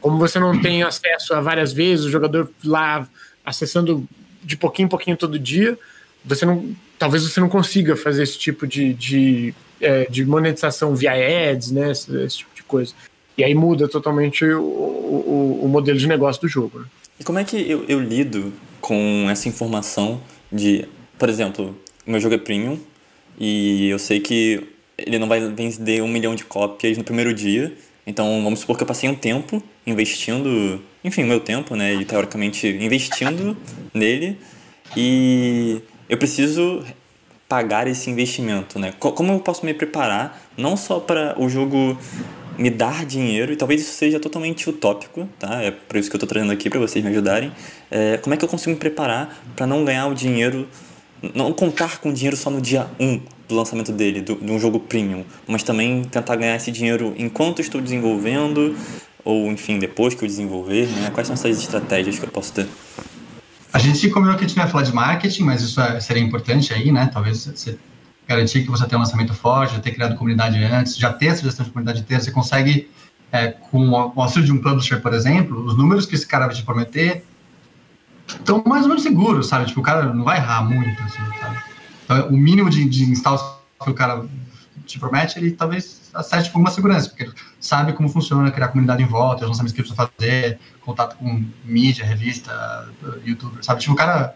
Como você não tem acesso a várias vezes, o jogador lá acessando de pouquinho em pouquinho todo dia, você não, talvez você não consiga fazer esse tipo de, de, é, de monetização via ads, né? Esse, esse tipo de coisa. E aí muda totalmente o, o, o modelo de negócio do jogo, né? E como é que eu, eu lido com essa informação de, por exemplo, o meu jogo é premium e eu sei que ele não vai vender um milhão de cópias no primeiro dia, então vamos supor que eu passei um tempo investindo, enfim, o meu tempo, né, e teoricamente investindo nele, e eu preciso pagar esse investimento, né? Como eu posso me preparar, não só para o jogo me dar dinheiro, e talvez isso seja totalmente utópico, tá? É por isso que eu tô trazendo aqui, para vocês me ajudarem, é, como é que eu consigo me preparar para não ganhar o dinheiro, não contar com o dinheiro só no dia um do lançamento dele, do, de um jogo premium, mas também tentar ganhar esse dinheiro enquanto estou desenvolvendo, ou enfim, depois que eu desenvolver, né? Quais são essas estratégias que eu posso ter? A gente combinou que a gente não ia falar de marketing, mas isso é, seria importante aí, né? Talvez você garantir que você tem um lançamento forte, já ter criado comunidade antes, já ter essa gestão de comunidade inteira, você consegue, é, com o auxílio de um publisher, por exemplo, os números que esse cara vai te prometer estão mais ou menos seguros, sabe? Tipo, o cara não vai errar muito, assim, sabe? Então, o mínimo de, de installs que o cara te promete, ele talvez acerte com uma segurança, porque ele sabe como funciona criar comunidade em volta, os lançamentos que precisa fazer, contato com mídia, revista, youtuber, sabe? Tipo, o cara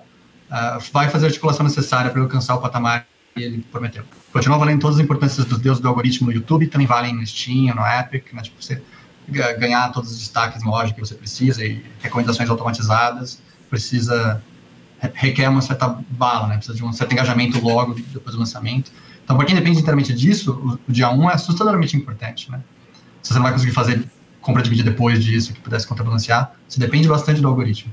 uh, vai fazer a articulação necessária para alcançar o patamar que ele prometeu. Continua valendo todas as importâncias dos deuses do algoritmo no YouTube, também valem no Steam, no Epic, né? Tipo, você ganhar todos os destaques em loja que você precisa e recomendações automatizadas, precisa... requer uma certa bala, né? Precisa de um certo engajamento logo depois do lançamento. Então, para quem depende inteiramente disso, o dia um é assustadoramente importante, né? Se você não vai conseguir fazer compra de mídia depois disso, que pudesse contrabalancear, você depende bastante do algoritmo.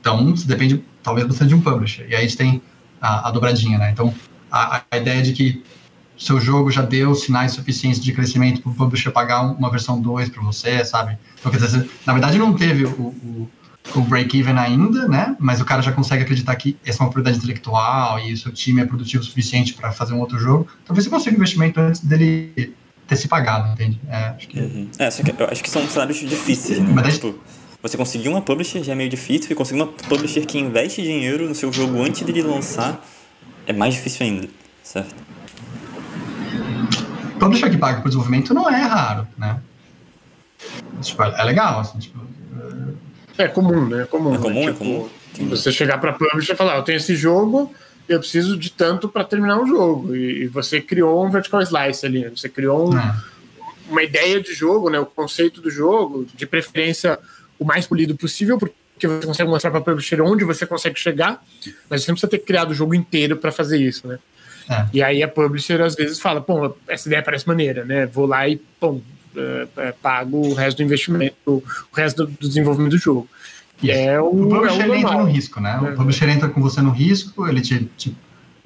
Então, você depende, talvez, bastante de um publisher. E aí a gente tem a, a dobradinha, né? Então, a, a ideia de que seu jogo já deu sinais suficientes de crescimento para o publisher pagar uma versão dois para você, sabe? Então, quer dizer, na verdade, não teve o... o o break-even ainda, né? Mas o cara já consegue acreditar que essa é uma propriedade intelectual e o seu time é produtivo o suficiente para fazer um outro jogo. Talvez você consiga o investimento antes dele ter se pagado, entende? É, acho que, uhum. é, só que eu acho que são cenários difíceis, né? Mas tipo, você conseguir uma publisher já é meio difícil, e conseguir uma publisher que investe dinheiro no seu jogo antes dele lançar é mais difícil ainda, certo? Publisher que paga por desenvolvimento não é raro, né? Tipo, é legal, assim, tipo... É comum, né? É comum, é comum, né? Tipo, é comum. Você chegar para publisher e falar, eu tenho esse jogo, eu preciso de tanto para terminar o jogo. E, e você criou um vertical slice ali, né? Você criou um, uma ideia de jogo, né? O conceito do jogo, de preferência o mais polido possível, porque você consegue mostrar para publisher onde você consegue chegar, mas você não precisa ter criado o jogo inteiro para fazer isso, né? É. E aí a publisher às vezes fala, pô, essa ideia parece maneira, né? Vou lá e pum, pago o resto do investimento, o resto do desenvolvimento do jogo. Isso. É o, o publisher é o entra no risco, né? É. O publisher entra com você no risco, ele te, te,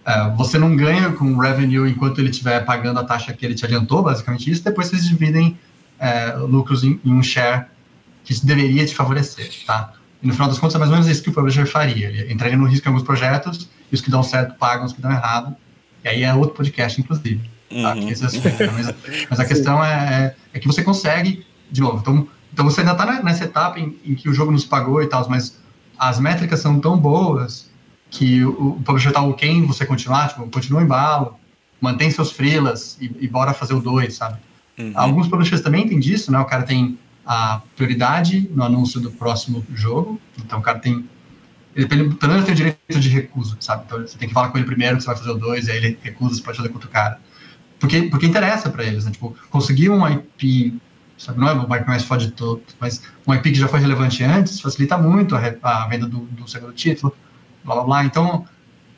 é, você não ganha com revenue enquanto ele estiver pagando a taxa que ele te adiantou, basicamente isso, depois vocês dividem é, lucros em, em um share que deveria te favorecer, tá? E no final das contas é mais ou menos isso que o publisher faria, ele entraria no risco em alguns projetos, e os que dão certo pagam, os que dão errado, e aí é outro podcast, inclusive. Tá? Uhum. Mas, mas a questão é, é que você consegue, de novo, então, então você ainda está nessa etapa em, em que o jogo nos pagou e tal, mas as métricas são tão boas que o, o publisher está ok em você continuar, tipo, continua o embalo, mantém seus freelas e, e bora fazer o dois, sabe? Uhum. Alguns publishers também tem disso, né? O cara tem a prioridade no anúncio do próximo jogo, então o cara tem... Ele, pelo menos tem o direito de recuso, sabe? Então você tem que falar com ele primeiro que você vai fazer o dois, aí ele recusa, você pode fazer com outro cara. Porque, porque interessa pra eles, né? Tipo, conseguir um I P, sabe, não é o mais foda de todo, mas um I P que já foi relevante antes facilita muito a, a venda do, do segundo título, blá blá blá. Então,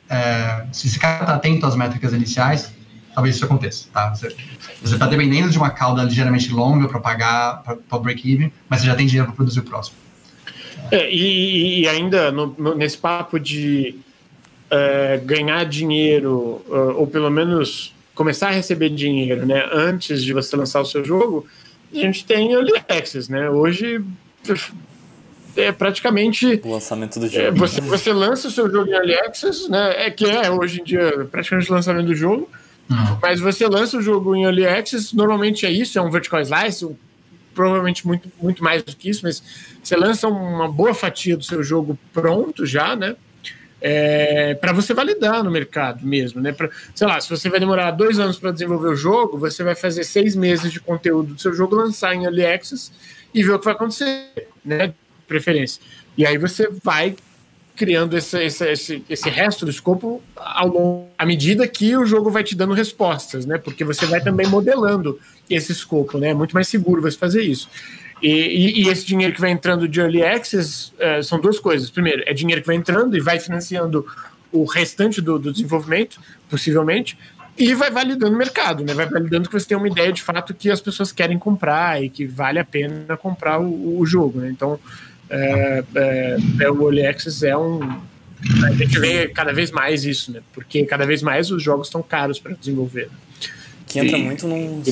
é, se esse cara tá atento às métricas iniciais, talvez isso aconteça, tá? Você, você tá dependendo de uma cauda ligeiramente longa pra pagar, pra, pra break-even, mas você já tem dinheiro pra produzir o próximo. É, e, e ainda no, no, nesse papo de uh, ganhar dinheiro, uh, ou pelo menos... começar a receber dinheiro, né, antes de você lançar o seu jogo, a gente tem early access, né, hoje é praticamente... O lançamento do jogo. É, você, você lança o seu jogo em early access, né, é que é hoje em dia praticamente o lançamento do jogo, hum. mas você lança o jogo em early access, normalmente é isso, é um vertical slice, um, provavelmente muito, muito mais do que isso, mas você lança uma boa fatia do seu jogo pronto já, né, É, para você validar no mercado mesmo, né? Pra, sei lá, se você vai demorar dois anos para desenvolver o jogo, você vai fazer seis meses de conteúdo do seu jogo, lançar em early access e ver o que vai acontecer, né? De preferência. E aí você vai criando esse, esse, esse, esse resto do escopo ao longo, à medida que o jogo vai te dando respostas, né? Porque você vai também modelando esse escopo, né? É muito mais seguro você fazer isso. E, e, e esse dinheiro que vai entrando de early access uh, são duas coisas. Primeiro, é dinheiro que vai entrando e vai financiando o restante do, do desenvolvimento, possivelmente, e vai validando o mercado, né? Vai validando que você tem uma ideia de fato que as pessoas querem comprar e que vale a pena comprar o, o jogo, né? Então, é, é, é, o early access é um... A gente vê cada vez mais isso, né? Porque cada vez mais os jogos estão caros para desenvolver. Que entra e, muito num...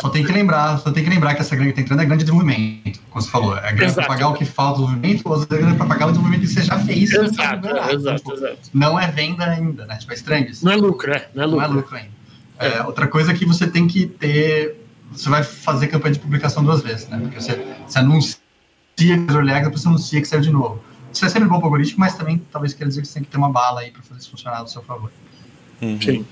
Só tem que lembrar, só tem que lembrar que essa grana que está entrando é grande desenvolvimento, como você falou. É grana para pagar o que falta do desenvolvimento, ou é grana para pagar o desenvolvimento que você já fez. Exato, é, exato, tipo, exato. Não é venda ainda, né? Tipo, é estranho isso. Não é lucro, é. Não é lucro, não é lucro ainda. É. É, outra coisa é que você tem que ter... Você vai fazer campanha de publicação duas vezes, né? Porque você, você anuncia que fez early access, depois você anuncia que saiu de novo. Isso é sempre bom para o algoritmo, mas também talvez queira dizer que você tem que ter uma bala aí para fazer isso funcionar do seu favor. Uhum. Sim.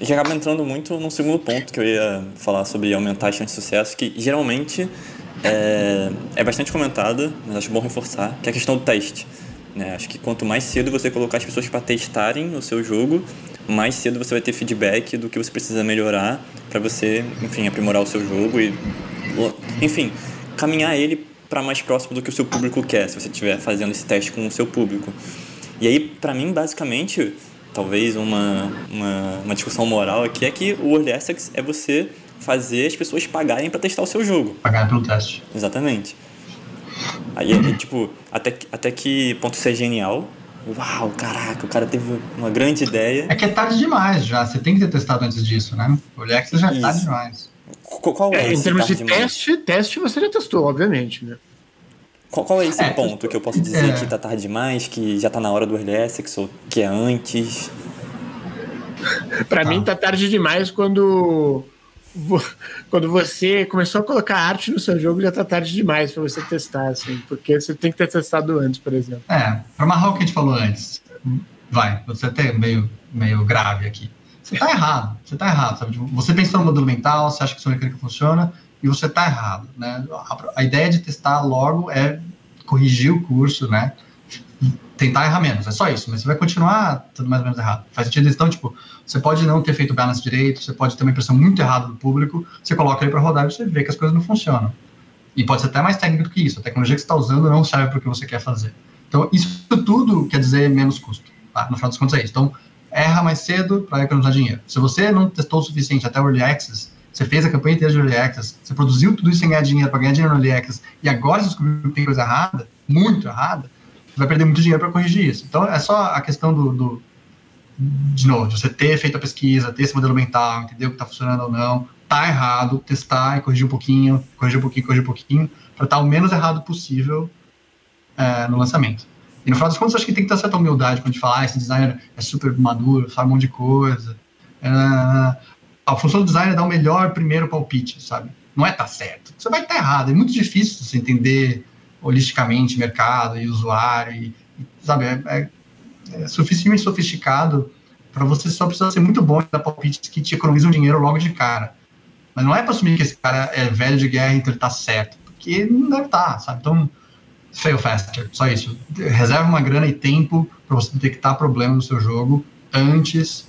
E que acaba entrando muito no segundo ponto que eu ia falar sobre aumentar a chance de sucesso, que geralmente é, é bastante comentada, mas acho bom reforçar, que é a questão do teste, né? Acho que quanto mais cedo você colocar as pessoas para testarem o seu jogo, mais cedo você vai ter feedback do que você precisa melhorar para você, enfim, aprimorar o seu jogo e, enfim, caminhar ele para mais próximo do que o seu público quer, se você estiver fazendo esse teste com o seu público. E aí, para mim, basicamente... talvez uma, uma, uma discussão moral aqui, é que o early access é você fazer as pessoas pagarem para testar o seu jogo. Pagar pelo teste. Exatamente. Aí, é, tipo, até, até que ponto isso é genial. Uau, caraca, o cara teve uma grande ideia. É que é tarde demais já, você tem que ter testado antes disso, né? O early access já é tarde demais. Qual, qual é, é em termos de demais? teste, teste você já testou, obviamente, né? Qual é esse é, ponto que eu posso dizer é, que tá tarde demais, que já tá na hora do early access, ou que é antes? Pra ah. mim tá tarde demais quando, quando você começou a colocar arte no seu jogo, já tá tarde demais pra você testar, assim, porque você tem que ter testado antes, por exemplo. É, pra amarrar o que a gente falou antes, vai, você até meio, meio grave aqui. Você tá errado, você tá errado, sabe? Você pensou no modelo mental, você acha que sua mecânica funciona, e você está errado, né? A ideia de testar logo é corrigir o curso, né? Tentar errar menos, é só isso, mas você vai continuar tudo mais ou menos errado. Faz sentido? Então, tipo, você pode não ter feito o balance direito, você pode ter uma impressão muito errada do público, você coloca ele para rodar e você vê que as coisas não funcionam. E pode ser até mais técnico do que isso, a tecnologia que você está usando não serve para o que você quer fazer. Então, isso tudo quer dizer menos custo, tá? No final das contas é isso. Então, erra mais cedo para economizar dinheiro. Se você não testou o suficiente até o early access, você fez a campanha inteira de early access, você produziu tudo isso sem ganhar dinheiro, para ganhar dinheiro no early access, e agora você descobriu que tem coisa errada, muito errada, você vai perder muito dinheiro para corrigir isso. Então, é só a questão do, do de novo, de você ter feito a pesquisa, ter esse modelo mental, entender o que está funcionando ou não, tá errado, testar e corrigir um pouquinho, corrigir um pouquinho, corrigir um pouquinho, para estar o menos errado possível é, no lançamento. E no final das contas, acho que tem que ter certa humildade quando a gente fala, ah, esse designer é super maduro, sabe um monte de coisa. É, a função do designer é dar o melhor primeiro palpite, sabe? Não é tá certo. Você vai estar errado. É muito difícil você entender holisticamente mercado e usuário. E, sabe, é, é, é suficientemente sofisticado para você só precisar ser muito bom em dar palpites que te economizam dinheiro logo de cara. Mas não é para assumir que esse cara é velho de guerra, então ele tá certo. Porque ele não deve estar, sabe? Então, fail faster, só isso. Reserva uma grana e tempo para você detectar problema no seu jogo antes,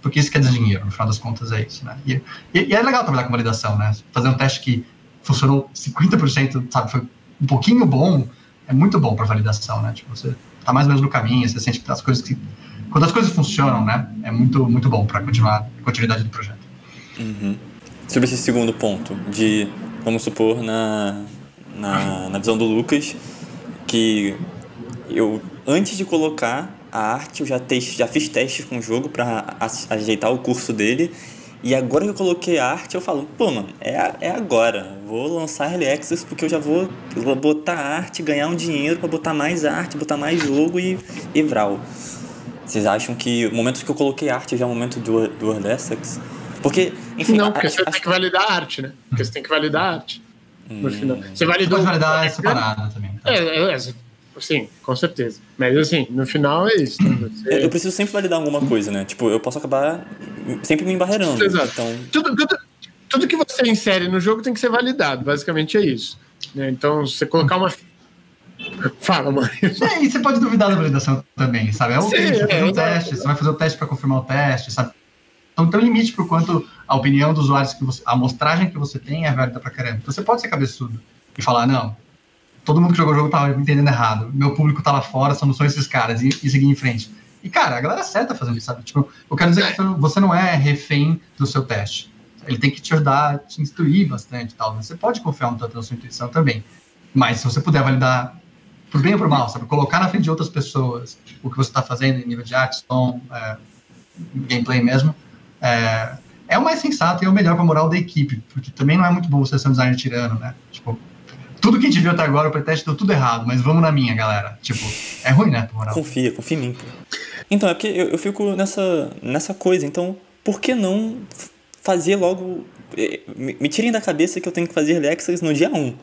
porque isso quer dizer dinheiro, no final das contas é isso, né? E, e é legal trabalhar com validação, né? Fazer um teste que funcionou cinquenta por cento, sabe? Foi um pouquinho bom, é muito bom para validação, né? Tipo, você tá mais ou menos no caminho, você sente que as coisas que... Quando as coisas funcionam, né? É muito, muito bom para continuar a continuidade do projeto. Uhum. Sobre esse segundo ponto, de, vamos supor, na, na, na visão do Lucas, que eu, antes de colocar a arte, eu já, test, já fiz testes com o jogo para ajeitar o curso dele, e agora que eu coloquei a arte, eu falo, pô, mano, é, é agora, vou lançar Early Access, porque eu já vou, eu vou botar a arte, ganhar um dinheiro para botar mais arte, botar mais jogo e, e vral. Vocês acham que o momento que eu coloquei a arte já é o momento do, do Early Access? Porque, enfim, não, porque a, você a, tem que validar a arte, né? Porque você tem que validar a arte. Hum. No final. Você validou. Você pode validar essa parada também. Tá? É, é, sim, com certeza. Mas assim, no final é isso. Você... Eu preciso sempre validar alguma coisa, né? Tipo, eu posso acabar sempre me embarreirando. Exato. Então... Tudo, tudo, tudo que você insere no jogo tem que ser validado. Basicamente é isso. Então, você colocar uma... Fala, mãe. É, e você pode duvidar da validação também, sabe? É o okay, você, é, um teste, você vai fazer o teste para confirmar o teste, sabe? Então tem um limite para o quanto a opinião dos usuários, que você, a amostragem que você tem é válida para caramba. Então você pode ser cabeçudo e falar, não, todo mundo que jogou o jogo estava entendendo errado, meu público tá lá fora, só não são esses caras, e, e seguir em frente. E cara, a galera certa fazendo isso, sabe? Tipo, eu quero dizer que você não é refém do seu teste. Ele tem que te ajudar, te instruir bastante e tal. Você pode confiar um tanto na sua intuição também. Mas se você puder validar, por bem ou por mal, sabe? Colocar na frente de outras pessoas o que você está fazendo em nível de arte, som, é, gameplay mesmo, É, é o mais sensato e é o melhor para a moral da equipe, porque também não é muito bom você ser um designer tirano, né? Tipo, tudo que a gente viu até agora, o preteste deu tudo errado, mas vamos na minha, galera. Tipo, é ruim, né, pra moral? Confia, confia em mim. Então, é porque eu, eu fico nessa, nessa coisa, então, por que não fazer logo... Me, me tirem da cabeça que eu tenho que fazer Lexas no dia um.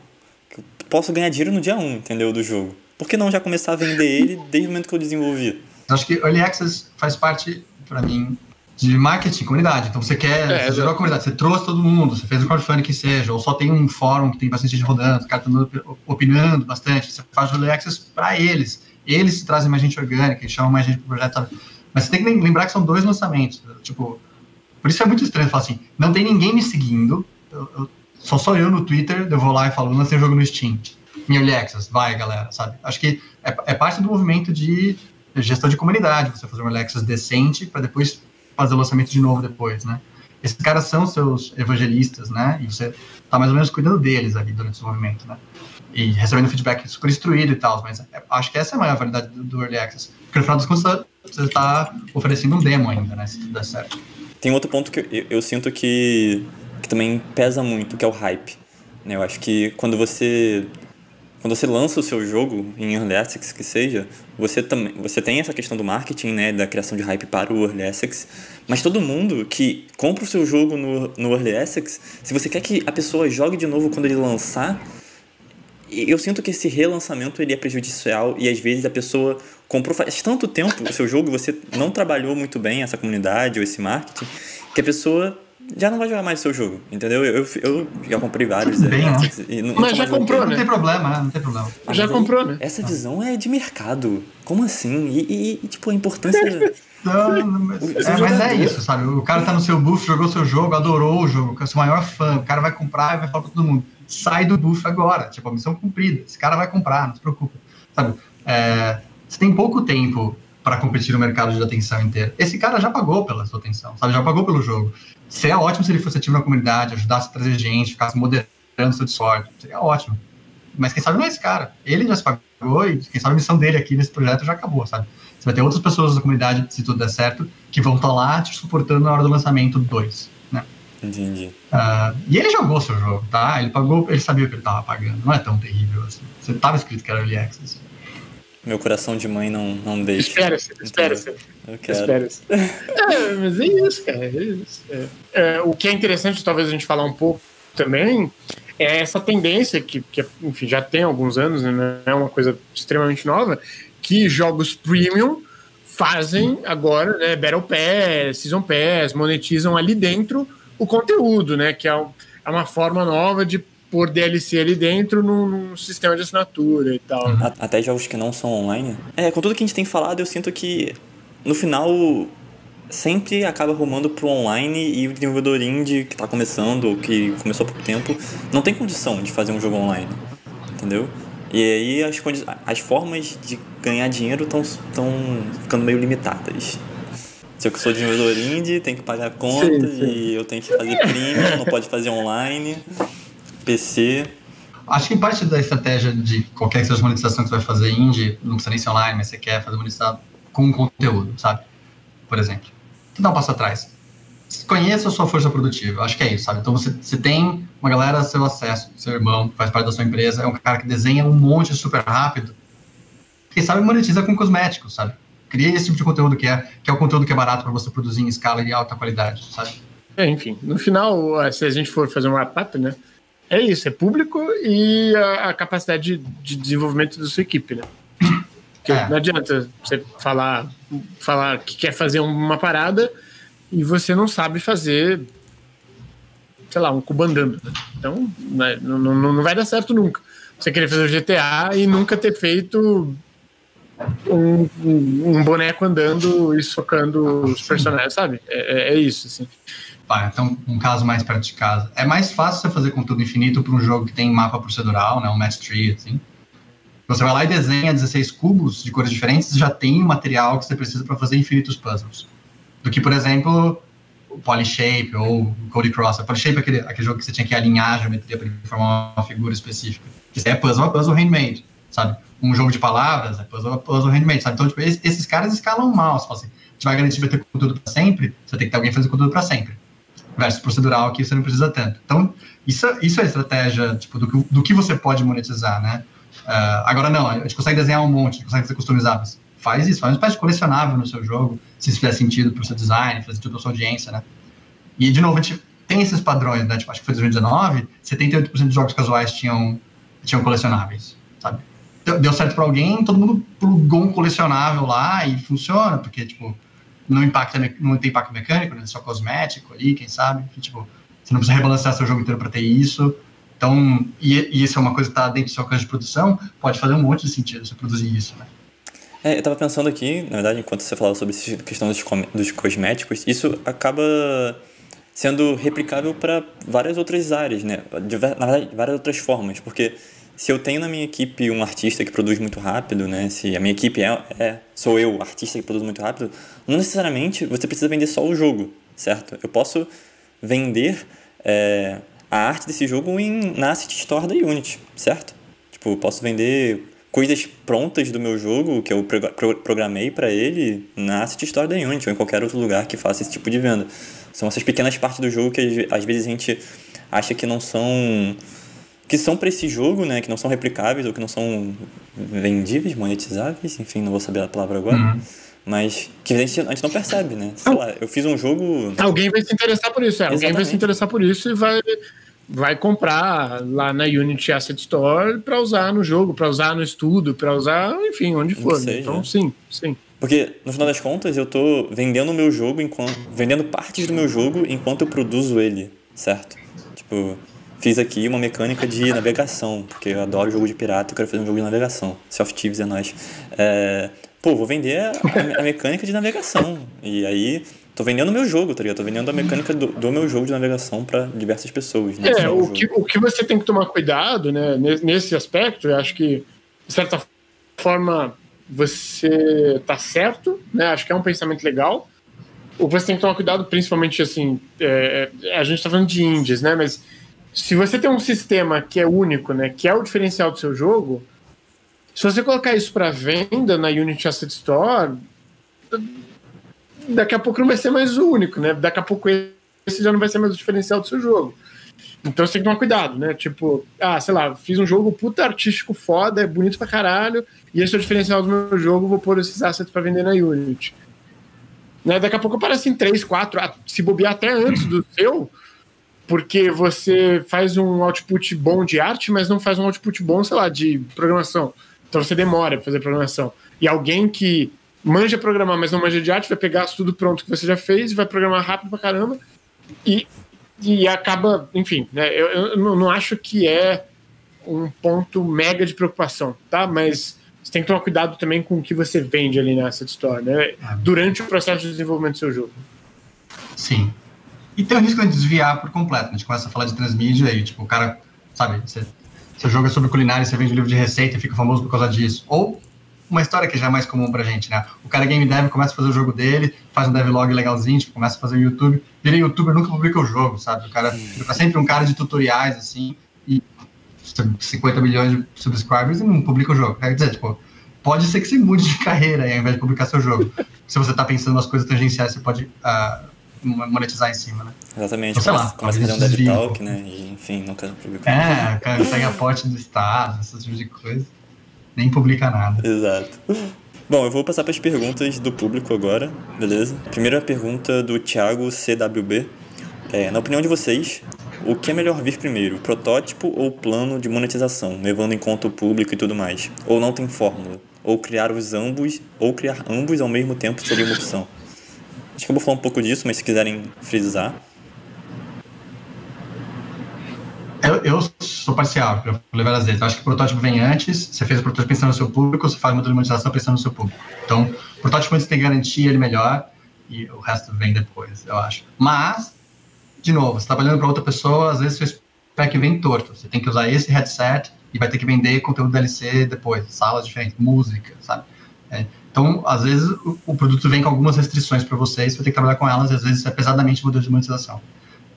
Que eu posso ganhar dinheiro no dia um, entendeu, do jogo. Por que não já começar a vender ele desde o momento que eu desenvolvi? Eu acho que Early Access faz parte, pra mim... de marketing, comunidade. Então você quer, é, você gerou a comunidade, você trouxe todo mundo, você fez o crowdfunding que seja, ou só tem um fórum que tem bastante gente rodando, os caras estão opinando bastante, você faz o early access para eles, eles trazem mais gente orgânica, eles chamam mais gente pro projeto, sabe? Mas você tem que lembrar que são dois lançamentos, tipo, por isso é muito estranho falar assim, não tem ninguém me seguindo, eu, eu, só sou eu no Twitter, eu vou lá e falo, lancei o jogo no Steam, em early access, vai galera, sabe? Acho que é, é parte do movimento de gestão de comunidade, você fazer um early access decente para depois fazer o lançamento de novo depois, né? Esses caras são seus evangelistas, né? E você tá mais ou menos cuidando deles ali durante o desenvolvimento, né? E recebendo feedback super instruído e tal, mas acho que essa é a maior validade do, do Early Access. Porque no final das contas, você tá oferecendo um demo ainda, né? Se tudo der certo. Tem outro ponto que eu, eu sinto que, que também pesa muito, que é o hype. Né? Eu acho que quando você... Quando você lança o seu jogo, em Early Access que seja, você, tam- você tem essa questão do marketing, né, da criação de hype para o Early Access, mas todo mundo que compra o seu jogo no, no Early Access, se você quer que a pessoa jogue de novo quando ele lançar, eu sinto que esse relançamento ele é prejudicial e às vezes a pessoa comprou faz tanto tempo o seu jogo, você não trabalhou muito bem essa comunidade ou esse marketing, que a pessoa... já não vai jogar mais o seu jogo, entendeu? Eu, eu, eu já comprei vários. Bem, é, né? e não, mas já comprou, né? Não tem problema, não tem problema. Mas já comprou, né? Essa visão é de mercado. Como assim? E, e tipo, a importância... não, mas, é, mas é isso, sabe? O cara tá no seu buff, jogou seu jogo, adorou o jogo, é o seu maior fã. O cara vai comprar e vai falar pra todo mundo. Sai do buff agora. Tipo, a missão cumprida. Esse cara vai comprar, não se preocupa. Sabe? É, você tem pouco tempo para competir no mercado de atenção inteiro. Esse cara já pagou pela sua atenção, sabe? Já pagou pelo jogo. Seria ótimo se ele fosse ativo na comunidade, ajudasse a trazer gente, ficasse moderando o seu Discord. Seria ótimo. mas quem sabe não é esse cara. Ele já se pagou e quem sabe a missão dele aqui nesse projeto já acabou, sabe? Você vai ter outras pessoas da comunidade, se tudo der certo, que vão estar lá te suportando na hora do lançamento dois, né? Entendi. Uh, e ele jogou seu jogo, tá? Ele pagou, ele sabia o que ele tava pagando. Não é tão terrível assim. Você tava escrito que era Early Access. Meu coração de mãe não, não deixa. Espera-se, espera-se. Eu quero. Espera-se. É, mas é isso, cara. É isso. É. É, o que é interessante, talvez, a gente falar um pouco também, é essa tendência que, que enfim, já tem alguns anos, né? É uma coisa extremamente nova, que jogos premium fazem agora, né? Battle Pass, Season Pass, monetizam ali dentro o conteúdo, né? Que é uma forma nova de por D L C ali dentro num, num sistema de assinatura e tal. Né? Até jogos que não são online. É, com tudo que a gente tem falado, eu sinto que no final sempre acaba rumando pro online e o desenvolvedor indie que tá começando ou que começou há pouco tempo não tem condição de fazer um jogo online, entendeu? E aí as, condi- as formas de ganhar dinheiro estão ficando meio limitadas. Se eu sou desenvolvedor indie, tenho que pagar contas e eu tenho que fazer premium, não pode fazer online... P C. Acho que parte da estratégia de qualquer que seja a monetização que você vai fazer indie, não precisa nem ser online, mas você quer fazer monetização com conteúdo, sabe? Por exemplo. Então dá um passo atrás. Conheça a sua força produtiva. Acho que é isso, sabe? Então você, você tem uma galera, seu acesso, seu irmão, que faz parte da sua empresa, é um cara que desenha um monte super rápido. Quem sabe monetiza com cosméticos, sabe? Cria esse tipo de conteúdo que é, que é o conteúdo que é barato para você produzir em escala e alta qualidade, sabe? É, enfim. No final, se a gente for fazer um wrap-up, né? É isso, é público e a, a capacidade de, de desenvolvimento da sua equipe, né? Porque é. Não adianta você falar, falar que quer fazer uma parada e você não sabe fazer, sei lá, um cubandando. Então, não, não, não vai dar certo nunca. Você querer fazer o G T A e nunca ter feito um, um boneco andando e socando os personagens, sabe? É, é isso, assim. Ah, então, um caso mais perto de casa. É mais fácil você fazer conteúdo infinito para um jogo que tem mapa procedural, né? Um match tree, assim. Você vai lá e desenha dezesseis cubos de cores diferentes e já tem o material que você precisa para fazer infinitos puzzles. Do que, por exemplo, o Polyshape ou o Cody Cross. O Polyshape é aquele, aquele jogo que você tinha que alinhar a geometria para formar uma figura específica. Isso é puzzle a puzzle handmade, sabe? Um jogo de palavras é puzzle a puzzle handmade, sabe? Então, tipo, esses caras escalam mal. Você fala assim, a gente vai garantir que vai ter conteúdo para sempre, você tem que ter alguém fazendo conteúdo para sempre. Versus procedural, que você não precisa tanto. Então, isso, isso é a estratégia tipo, do, que, do que você pode monetizar, né? Uh, agora, não, a gente consegue desenhar um monte, a gente consegue fazer customizáveis. Faz isso, faz uma espécie de colecionável no seu jogo, se isso fizer sentido para o seu design, fazer sentido para a sua audiência, né? E, de novo, a gente tem esses padrões, né? Tipo, acho que foi dois mil e dezenove, setenta e oito por cento dos jogos casuais tinham, tinham colecionáveis, sabe? Deu certo para alguém, todo mundo plugou um colecionável lá e funciona, porque, tipo... Não, impacta, não tem impacto mecânico, né? Só cosmético ali, quem sabe. Tipo, você não precisa rebalancear seu jogo inteiro para ter isso. Então, e, e isso é uma coisa que está dentro do seu alcance de produção, pode fazer um monte de sentido você produzir isso, né? É, eu estava pensando aqui, na verdade, enquanto você falava sobre essa questão dos, com- dos cosméticos, isso acaba sendo replicável para várias outras áreas, né? Diver- na verdade, várias outras formas, porque... Se eu tenho na minha equipe um artista que produz muito rápido, né? Se a minha equipe é, é sou eu, artista que produz muito rápido, não necessariamente você precisa vender só o jogo, certo? Eu posso vender é, a arte desse jogo em, na Asset Store da Unity, certo? Tipo, eu posso vender coisas prontas do meu jogo que eu pro, pro, programei para ele na Asset Store da Unity ou em qualquer outro lugar que faça esse tipo de venda. São essas pequenas partes do jogo que às vezes a gente acha que não são... que são para esse jogo, né, que não são replicáveis ou que não são vendíveis, monetizáveis, enfim, não vou saber a palavra agora, uhum. Mas que a gente, a gente não percebe, né? Sei lá, eu fiz um jogo... Alguém vai se interessar por isso, é. Alguém vai se interessar por isso e vai, vai comprar lá na Unity Asset Store para usar no jogo, para usar no estudo, para usar, enfim, onde for. Seja. Então, sim, sim. Porque, no final das contas, eu tô vendendo o meu jogo, enquanto, vendendo partes do meu jogo enquanto eu produzo ele, certo? Tipo... Fiz aqui uma mecânica de navegação, porque eu adoro jogo de pirata e quero fazer um jogo de navegação. Self-Thieves é nóis. É, pô, vou vender a, a mecânica de navegação. E aí, tô vendendo o meu jogo, tá ligado? Tô vendendo a mecânica do, do meu jogo de navegação para diversas pessoas. Né? É, o que, o que você tem que tomar cuidado, né? Nesse aspecto, eu acho que, de certa forma, você tá certo, né? Acho que é um pensamento legal. O que você tem que tomar cuidado, principalmente, assim, é, a gente tá falando de indies, né? Mas... se você tem um sistema que é único, né, que é o diferencial do seu jogo, se você colocar isso para venda na Unity Asset Store, daqui a pouco não vai ser mais o único, né? Daqui a pouco esse já não vai ser mais o diferencial do seu jogo. Então você tem que tomar cuidado, né? Tipo, ah, sei lá, fiz um jogo puta artístico foda, é bonito pra caralho, e esse é o diferencial do meu jogo, vou pôr esses assets pra vender na Unity. Né? Daqui a pouco aparecem três, quatro, se bobear até antes do seu, porque você faz um output bom de arte, mas não faz um output bom, sei lá, de programação. Então você demora pra fazer programação. E alguém que manja programar, mas não manja de arte, vai pegar tudo pronto que você já fez, vai programar rápido pra caramba, e... E acaba, enfim, né, eu, eu não acho que é um ponto mega de preocupação, tá? Mas você tem que tomar cuidado também com o que você vende ali na Asset Store, né? Durante o processo de desenvolvimento do seu jogo. Sim. E tem o risco de desviar por completo. A gente começa a falar de transmídia e, tipo, o cara, sabe, você, você joga sobre culinária, você vende livro de receita e fica famoso por causa disso. Ou uma história que já é mais comum pra gente, né? O cara game dev começa a fazer o jogo dele, faz um devlog legalzinho, tipo, começa a fazer o YouTube, vira youtuber, nunca publica o jogo, sabe? O cara fica sempre um cara de tutoriais, assim, e cinquenta milhões de subscribers e não publica o jogo. Quer dizer, tipo, pode ser que você mude de carreira aí, ao invés de publicar seu jogo. Se você tá pensando nas coisas tangenciais, você pode uh, monetizar em cima, né? Exatamente. Então, sei lá, começa a fazer um Dev Talk, né? E, enfim, nunca publica. É, cara, sai aporte do Estado, esse tipo de coisa. Nem publica nada. Exato. Bom, eu vou passar para as perguntas do público agora, beleza? Primeira pergunta do Thiago C W B. É, na opinião de vocês, o que é melhor vir primeiro? Protótipo ou plano de monetização, levando em conta o público e tudo mais? Ou não tem fórmula? Ou criar os ambos, ou criar ambos ao mesmo tempo seria uma opção? Acho que eu vou falar um pouco disso, mas se quiserem frisar. Eu, eu sou parcial, eu vou levar às vezes. Eu acho que o protótipo vem antes, você fez o protótipo pensando no seu público, você faz uma monetização pensando no seu público. Então, o protótipo você tem que garantir ele melhor e o resto vem depois, eu acho. Mas, de novo, você trabalhando para outra pessoa, às vezes seu spec vem torto. Você tem que usar esse headset e vai ter que vender conteúdo D L C depois, salas diferentes, música, sabe? É. Então, às vezes, o, o produto vem com algumas restrições para vocês, você vai ter que trabalhar com elas e às vezes isso é pesadamente modelo de monetização.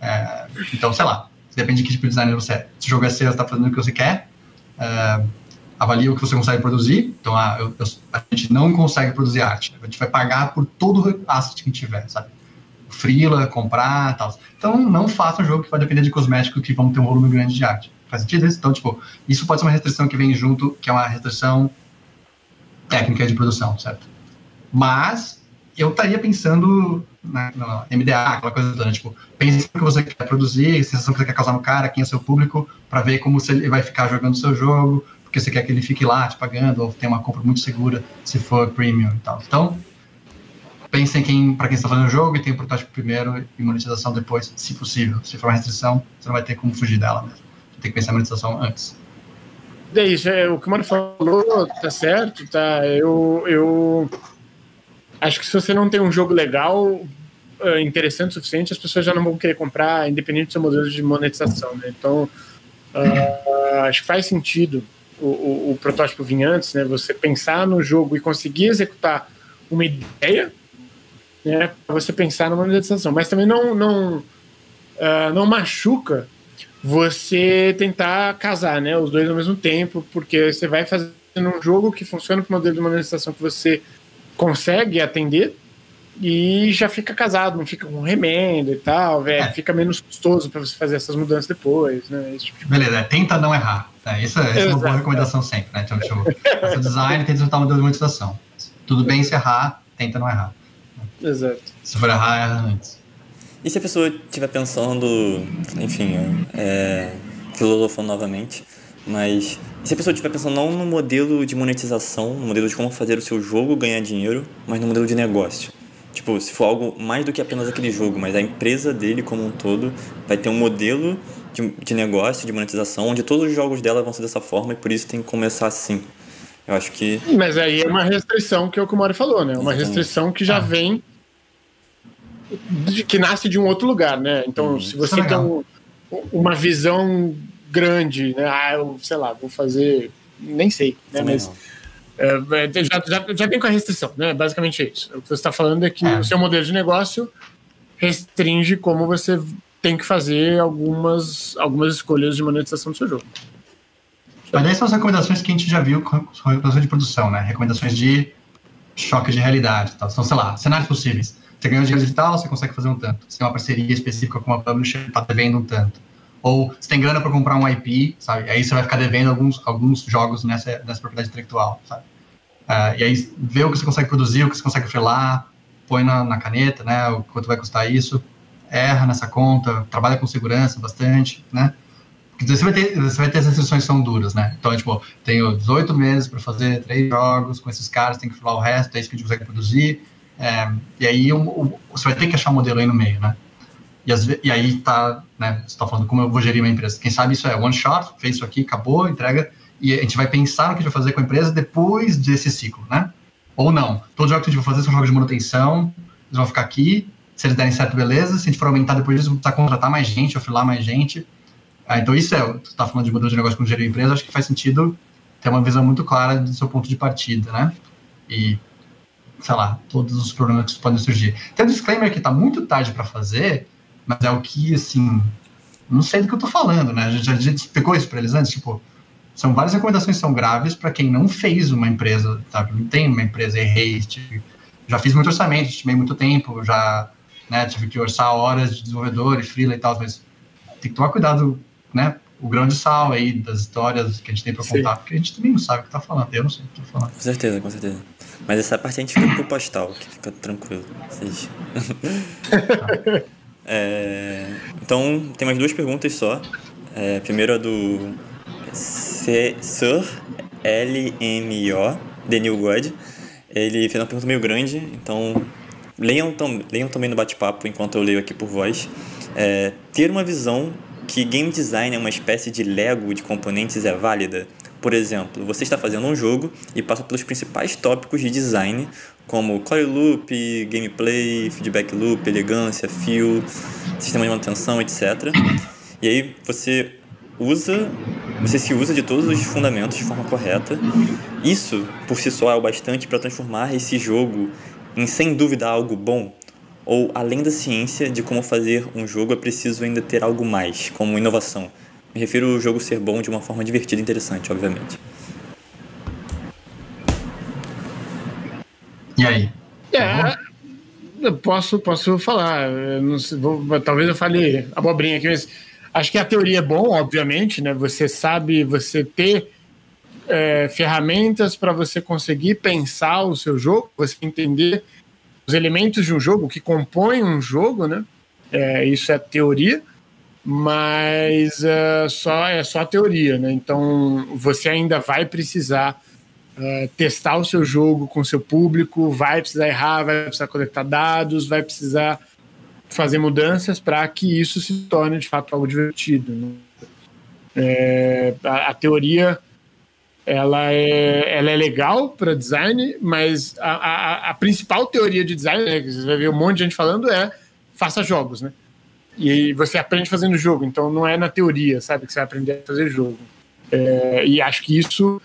É, então, sei lá. Depende de que tipo de designer você é. Se o jogo é seu, você está fazendo o que você quer, uh, avalia o que você consegue produzir. Então, ah, eu, eu, a gente não consegue produzir arte. A gente vai pagar por todo o asset que tiver, sabe? Freela, comprar e tal. Então, não faça um jogo que vai depender de cosméticos que vão ter um volume grande de arte. Faz sentido isso? Então, tipo, isso pode ser uma restrição que vem junto, que é uma restrição técnica de produção, certo? Mas, eu estaria pensando... Na, na M D A, aquela coisa toda, né? Tipo, pensa no que você quer produzir, a sensação que você quer causar no cara, quem é seu público, pra ver como ele vai ficar jogando o seu jogo, porque você quer que ele fique lá te pagando, ou tenha uma compra muito segura se for premium e tal. Então, pense em quem, pra quem está fazendo o jogo e tem o protótipo primeiro e monetização depois, se possível. Se for uma restrição, você não vai ter como fugir dela mesmo. Você tem que pensar na monetização antes. É isso, é, o que o Mano falou tá certo, tá? Eu... eu... Acho que se você não tem um jogo legal, interessante o suficiente, as pessoas já não vão querer comprar, independente do seu modelo de monetização, né? Então, uh, acho que faz sentido o, o, o protótipo vir antes, né? Você pensar no jogo e conseguir executar uma ideia, né? Para você pensar na monetização. Mas também não, não, uh, não machuca você tentar casar, né? Os dois ao mesmo tempo, porque você vai fazendo um jogo que funciona com o modelo de monetização que você consegue atender e já fica casado, não fica com remenda e tal, velho. É. Fica menos custoso para você fazer essas mudanças depois, né? Esse tipo de... Beleza, tenta não errar. Né? Isso, essa é uma boa recomendação sempre, né? Então, tipo, faça design, tenta soltar uma modelo de monetização. Tudo bem se errar, tenta não errar. Exato. Se for errar, erra antes. E se a pessoa estiver pensando, enfim, é, filosofando novamente, mas se a pessoa estiver pensando não no modelo de monetização, no modelo de como fazer o seu jogo ganhar dinheiro, mas no modelo de negócio, tipo, se for algo mais do que apenas aquele jogo, mas a empresa dele como um todo vai ter um modelo de, de negócio, de monetização, onde todos os jogos dela vão ser dessa forma e por isso tem que começar assim. Eu acho que... Mas aí é uma restrição que é o que o Mori falou, né? Uma restrição que já ah. vem de, que nasce de um outro lugar, né? Então, hum, se você tem um, uma visão grande, né? Ah, eu, sei lá, vou fazer... Nem sei, né? Mas é, já, já, já vem com a restrição, né? Basicamente é isso. O que você está falando é que é. o seu modelo de negócio restringe como você tem que fazer algumas, algumas escolhas de monetização do seu jogo. Mas daí são as recomendações que a gente já viu, são recomendações de produção, né? Recomendações de choque de realidade, tá? São, sei lá, cenários possíveis. Você ganhou dinheiro digital, você consegue fazer um tanto. Você tem uma parceria específica com uma publisher, tá devendo um tanto. Ou você tem grana para comprar um I P, sabe? Aí você vai ficar devendo alguns, alguns jogos nessa, nessa propriedade intelectual, sabe? Uh, e aí vê o que você consegue produzir, o que você consegue frelar, põe na, na caneta, né? O quanto vai custar isso. Erra nessa conta, trabalha com segurança bastante, né? Você vai, ter, você vai ter as restrições que são duras, né? Então, é, tipo, tenho dezoito meses para fazer três jogos com esses caras, tem que falar o resto, é isso que a gente consegue produzir. É, e aí, um, um, você vai ter que achar um modelo aí no meio, né? E, as, e aí, tá, né? Você tá falando como eu vou gerir uma empresa. Quem sabe isso é one shot, fez isso aqui, acabou, entrega. E a gente vai pensar no que a gente vai fazer com a empresa depois desse ciclo, né? Ou não. Todo jogo que a gente vai fazer são jogos de manutenção, eles vão ficar aqui. Se eles derem certo, beleza. Se a gente for aumentar depois disso, vamos precisar contratar mais gente, afilar mais gente. Ah, então isso é, você está falando de modelo de negócio com gerir empresa, acho que faz sentido ter uma visão muito clara do seu ponto de partida, né? E, sei lá, todos os problemas que podem surgir. Tem um disclaimer que está muito tarde para fazer, mas é o que, assim, não sei do que eu estou falando, né? A gente, a gente explicou isso para eles antes, tipo, são várias recomendações que são graves para quem não fez uma empresa, sabe? Não tem uma empresa, errei, tipo, já fiz muito orçamento, estimei muito tempo, já, né, tive que orçar horas de desenvolvedor e freela e tal, mas tem que tomar cuidado, né, o grão de sal aí das histórias que a gente tem pra contar, porque a gente também não sabe o que tá falando, eu não sei o que tá falando. Com certeza, com certeza. Mas essa parte a gente fica pro postal, que fica tranquilo. Vocês... Tá. É... Então, tem mais duas perguntas só. É, primeiro a do C... Sir L M O, The New God. Ele fez uma pergunta meio grande, então leiam, tam... leiam também no bate-papo enquanto eu leio aqui por voz. É, ter uma visão que game design é uma espécie de Lego de componentes é válida? Por exemplo, você está fazendo um jogo e passa pelos principais tópicos de design, como core loop, gameplay, feedback loop, elegância, feel, sistema de manutenção, etcétera. E aí você usa, você se usa de todos os fundamentos de forma correta. Isso, por si só, é o bastante para transformar esse jogo em, sem dúvida, algo bom? Ou, além da ciência de como fazer um jogo, é preciso ainda ter algo mais, como inovação? Me refiro ao jogo ser bom de uma forma divertida e interessante, obviamente. E aí? É, eu posso, posso falar. Eu não sei, vou, talvez eu fale abobrinha aqui, mas acho que a teoria é bom, obviamente, né? Você sabe, você ter é, ferramentas para você conseguir pensar o seu jogo, você entender os elementos de um jogo, que compõem um jogo, né? É, isso é teoria, mas uh, só, é só teoria, né? Então, você ainda vai precisar uh, testar o seu jogo com o seu público, vai precisar errar, vai precisar coletar dados, vai precisar fazer mudanças para que isso se torne, de fato, algo divertido, né? É, a, a teoria... Ela é, ela é legal para design, mas a, a, a principal teoria de design, né, que você vai ver um monte de gente falando, é faça jogos, né? E você aprende fazendo jogo, então não é na teoria, sabe, que você vai aprender a fazer jogo. É, e acho que isso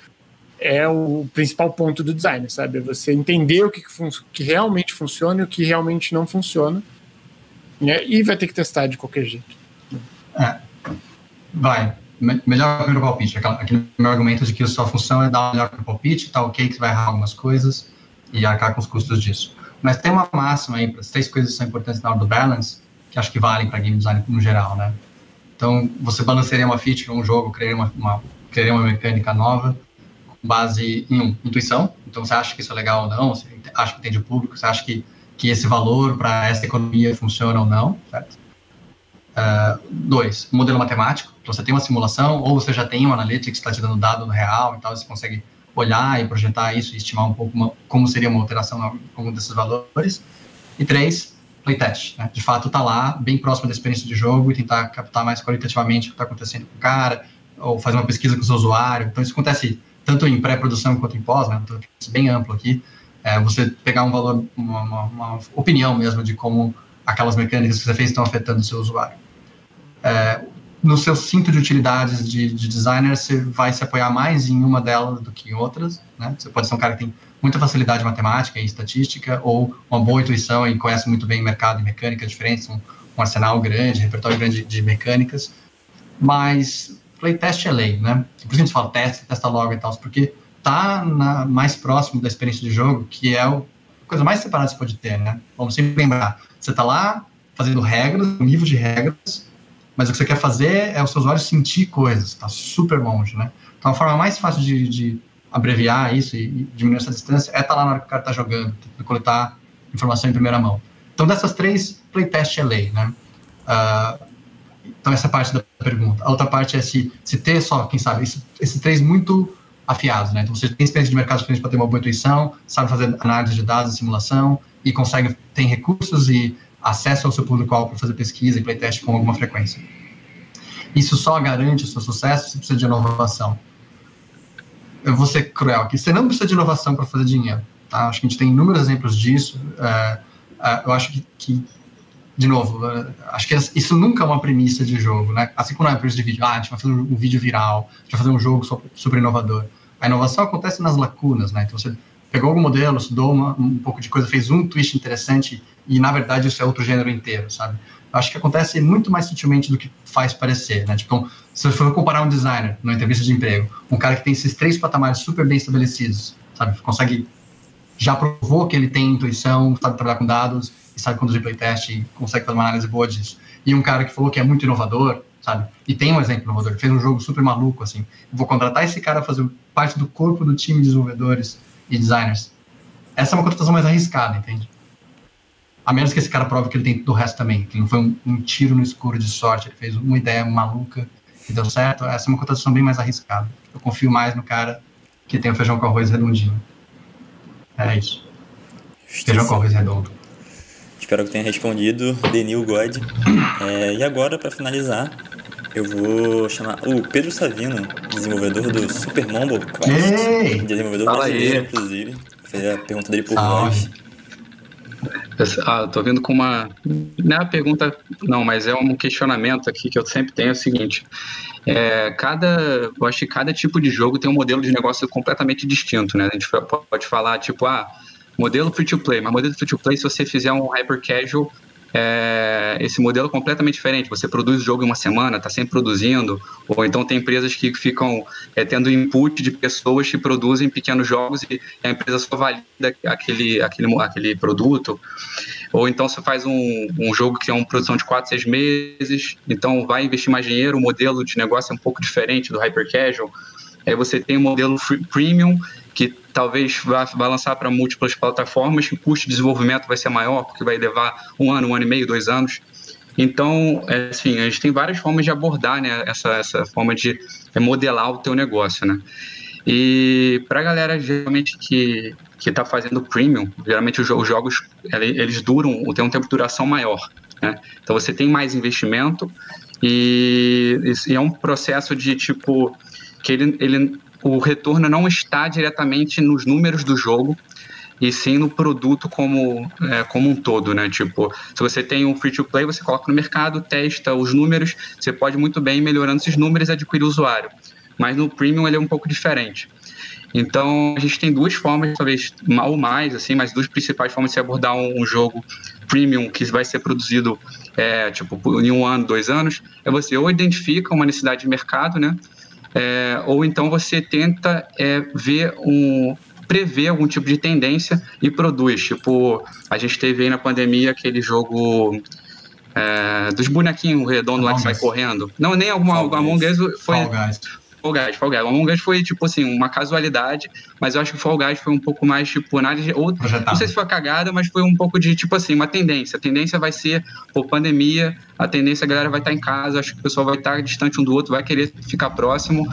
é o principal ponto do design, sabe? É você entender o que, fun- que realmente funciona e o que realmente não funciona, né? E vai ter que testar de qualquer jeito. É. Vai. Melhor primeiro palpite, aquele meu argumento de que a sua função é dar o melhor palpite, tá ok, que você vai errar algumas coisas e arcar com os custos disso. Mas tem uma máxima aí, as três coisas que são importantes na hora do balance, que acho que valem para game design no geral, né? Então, você balancearia uma feature, um jogo, criaria uma, uma, criaria uma mecânica nova com base em um, intuição. Então, você acha que isso é legal ou não, você acha que entende o público, você acha que, que esse valor para essa economia funciona ou não, certo? Uh, dois, modelo matemático. Então, você tem uma simulação, ou você já tem um analytics que está te dando dado no real e tal, você consegue olhar e projetar isso e estimar um pouco uma, como seria uma alteração em algum desses valores. E três, playtest, né? De fato, tá lá, bem próximo da experiência de jogo e tentar captar mais qualitativamente o que está acontecendo com o cara, ou fazer uma pesquisa com o seu usuário. Então, isso acontece tanto em pré-produção quanto em pós, né? Então, é bem amplo aqui. É, você pegar um valor, uma, uma, uma opinião mesmo de como aquelas mecânicas que você fez estão afetando o seu usuário. É, no seu cinto de utilidades de, de designer, você vai se apoiar mais em uma delas do que em outras, né? Você pode ser um cara que tem muita facilidade em matemática e estatística, ou uma boa intuição e conhece muito bem mercado e mecânica diferente, um, um arsenal grande, repertório grande de mecânicas, mas playtest é lei, né? Por isso a gente fala testa, testa logo e tal, porque tá na, mais próximo da experiência de jogo, que é o, a coisa mais separada que você pode ter, né? Vamos sempre lembrar, você tá lá fazendo regras, um livro de regras, mas o que você quer fazer é os seus olhos sentir coisas, tá super longe, né? Então a forma mais fácil de, de abreviar isso e, e diminuir essa distância é estar lá na hora que o cara tá jogando, coletar informação em primeira mão. Então dessas três, playtest é lei, né? Uh, então essa parte da pergunta. A outra parte é se, se ter só, quem sabe, esses esse três muito afiados, né? Então você tem experiência de mercado suficiente para ter uma boa intuição, sabe fazer análise de dados e simulação e consegue, tem recursos e acesso ao seu público-alvo para fazer pesquisa e playtest com alguma frequência. Isso só garante o seu sucesso se precisa de inovação. Eu vou ser cruel aqui. Você não precisa de inovação para fazer dinheiro, tá? Acho que a gente tem inúmeros exemplos disso. É, é, eu acho que, que de novo, acho que isso nunca é uma premissa de jogo, né? Assim como não é uma premissa de vídeo. Ah, a gente vai fazer um vídeo viral, a gente vai fazer um jogo super inovador. A inovação acontece nas lacunas, né? Então, você pegou algum modelo, estudou uma, um pouco de coisa, fez um twist interessante e, na verdade, isso é outro gênero inteiro, sabe? Acho que acontece muito mais sutilmente do que faz parecer, né? Tipo, se você for comparar um designer numa entrevista de emprego, um cara que tem esses três patamares super bem estabelecidos, sabe? Consegue... já provou que ele tem intuição, sabe trabalhar com dados, e sabe conduzir playtest e consegue fazer uma análise boa disso. E um cara que falou que é muito inovador, sabe? E tem um exemplo inovador, ele fez um jogo super maluco, assim. Eu vou contratar esse cara a fazer parte do corpo do time de desenvolvedores e designers. Essa é uma contratação mais arriscada, entende? A menos que esse cara prove que ele tem do resto também, que não foi um, um tiro no escuro de sorte, ele fez uma ideia maluca e deu certo. Essa é uma contratação bem mais arriscada. Eu confio mais no cara que tem o feijão com arroz redondinho. É isso. Justiça. Feijão com arroz redondo. Espero que tenha respondido, Denil God. É, e agora, para finalizar, eu vou chamar o Pedro Savino, desenvolvedor do Super Mombo, quase, desenvolvedor Fala brasileiro, aí. Inclusive. Fazer a pergunta dele por nós. Ah, eu tô vindo com uma... Não é uma pergunta, não, mas é um questionamento aqui que eu sempre tenho, é o seguinte. É, cada, eu acho que cada tipo de jogo tem um modelo de negócio completamente distinto, né? A gente pode falar, tipo, ah, modelo free-to-play, mas modelo free-to-play, se você fizer um hyper-casual, é, esse modelo é completamente diferente. Você produz o jogo em uma semana, está sempre produzindo, ou então tem empresas que ficam é, tendo input de pessoas que produzem pequenos jogos e a empresa só valida aquele, aquele, aquele produto. Ou então você faz um, um jogo que é uma produção de quatro, seis meses, então vai investir mais dinheiro, o modelo de negócio é um pouco diferente do hyper casual. Aí você tem um modelo free, premium, que talvez vá, vá lançar para múltiplas plataformas, o custo de desenvolvimento vai ser maior, porque vai levar um ano, um ano e meio, dois anos. Então, assim, a gente tem várias formas de abordar, né, essa, essa forma de modelar o teu negócio, né? E para a galera, geralmente, que está fazendo premium, geralmente os jogos, eles duram, tem um tempo de duração maior, né? Então, você tem mais investimento e, e é um processo de, tipo, que ele... ele o retorno não está diretamente nos números do jogo, e sim no produto como, é, como um todo, né? Tipo, se você tem um free-to-play, você coloca no mercado, testa os números, você pode muito bem, melhorando esses números, adquirir o usuário. Mas no premium ele é um pouco diferente. Então, a gente tem duas formas, talvez, ou mais, assim, mas duas principais formas de se abordar um, um jogo premium que vai ser produzido, é, tipo, em um ano, dois anos. É você ou identifica uma necessidade de mercado, né? É, ou então você tenta é, ver um, prever algum tipo de tendência e produz. Tipo, a gente teve aí na pandemia aquele jogo é, dos bonequinhos redondos lá que sai correndo. Não, nem alguma... Fall Among Us foi... Fall Guys. Fall Guys, Fall Guys. O Among Us foi, tipo assim, uma casualidade, mas eu acho que o Fall Guys foi um pouco mais, tipo, análise... Ou, não sei se foi cagada, mas foi um pouco de, tipo assim, uma tendência. A tendência vai ser, pô, pandemia, a tendência a galera vai estar em casa, acho que o pessoal vai estar distante um do outro, vai querer ficar próximo,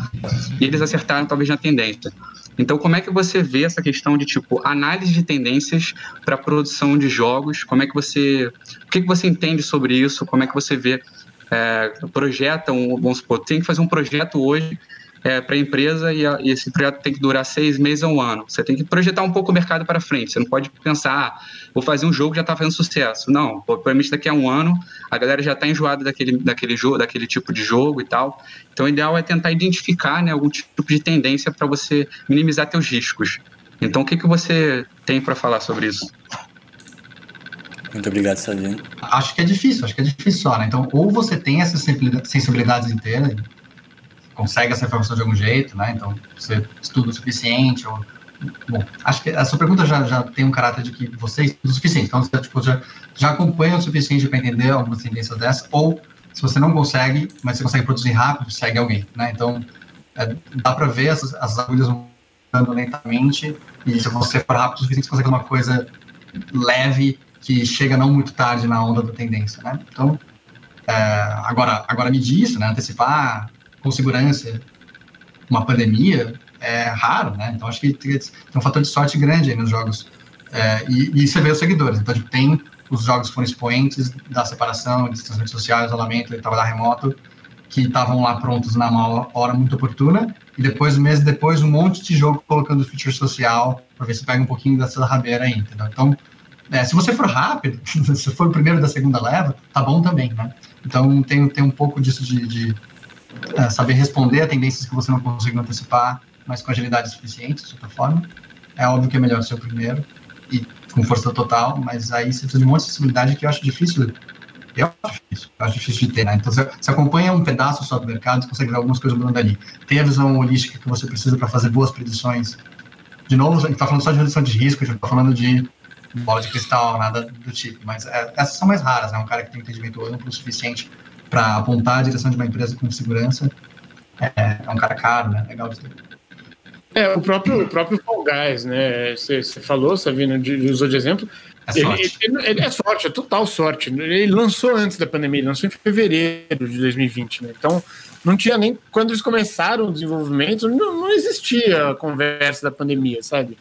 e eles acertaram, talvez, na tendência. Então, como é que você vê essa questão de, tipo, análise de tendências para produção de jogos? Como é que você... O que, que você entende sobre isso? Como é que você vê... É, projeta, um, vamos supor, tem que fazer um projeto hoje é, para a empresa e, a, e esse projeto tem que durar seis meses a um ano. Você tem que projetar um pouco o mercado para frente. Você não pode pensar, ah, vou fazer um jogo que já está fazendo sucesso. Não, provavelmente daqui a um ano a galera já está enjoada daquele, daquele, jogo, daquele tipo de jogo e tal. Então o ideal é tentar identificar, né, algum tipo de tendência para você minimizar seus riscos. Então o que, que você tem para falar sobre isso? Muito obrigado, Salino. Acho que é difícil, acho que é difícil só, né? Então, ou você tem essas sensibilidades inteiras, consegue essa informação de algum jeito, né? Então, você estuda o suficiente, ou... Bom, acho que a sua pergunta já, já tem um caráter de que você estuda o suficiente, então você tipo, já, já acompanha o suficiente para entender algumas tendências dessas, ou se você não consegue, mas você consegue produzir rápido, segue alguém, né? Então, é, dá para ver essas, essas agulhas andando lentamente, e se você for rápido o suficiente, você consegue uma coisa leve, que chega não muito tarde na onda da tendência, né? Então, é, agora, agora medir isso, né? Antecipar com segurança uma pandemia é raro, né? Então, acho que tem um fator de sorte grande aí nos jogos. É, e, e você vê os seguidores. Então, tipo, tem os jogos que foram expoentes da separação, distanciamento social, isolamento e trabalhar remoto, que estavam lá prontos na hora muito oportuna, e depois, meses depois, um monte de jogo colocando feature social, para ver se pega um pouquinho dessa rabeira aí, entendeu? Então, é, se você for rápido, se for o primeiro da segunda leva, tá bom também, né? Então, tem, tem um pouco disso de, de é, saber responder a tendências que você não conseguiu antecipar, mas com agilidade suficiente, de certa forma. É óbvio que é melhor ser o primeiro, e com força total, mas aí você precisa de um monte de sensibilidade que eu acho difícil. Eu acho difícil, eu acho difícil de ter, né? Então, você, você acompanha um pedaço só do mercado, você consegue ver algumas coisas mudando ali. Tem a visão holística que você precisa para fazer boas predições. De novo, a gente tá falando só de redução de risco, a gente tá falando de bola de cristal, nada do tipo, mas é, essas são mais raras, né? Um cara que tem um entendimento amplo o suficiente para apontar a direção de uma empresa com segurança, é, é um cara caro, né? Legal de ter. É, o próprio, o próprio Fall Guys, né? Você falou, Savino, de, usou de exemplo. É sorte. Ele, ele, ele é sorte, é total sorte. Ele lançou antes da pandemia, ele lançou em fevereiro de dois mil e vinte, né? Então, não tinha nem... Quando eles começaram o desenvolvimento, não, não existia a conversa da pandemia, sabe?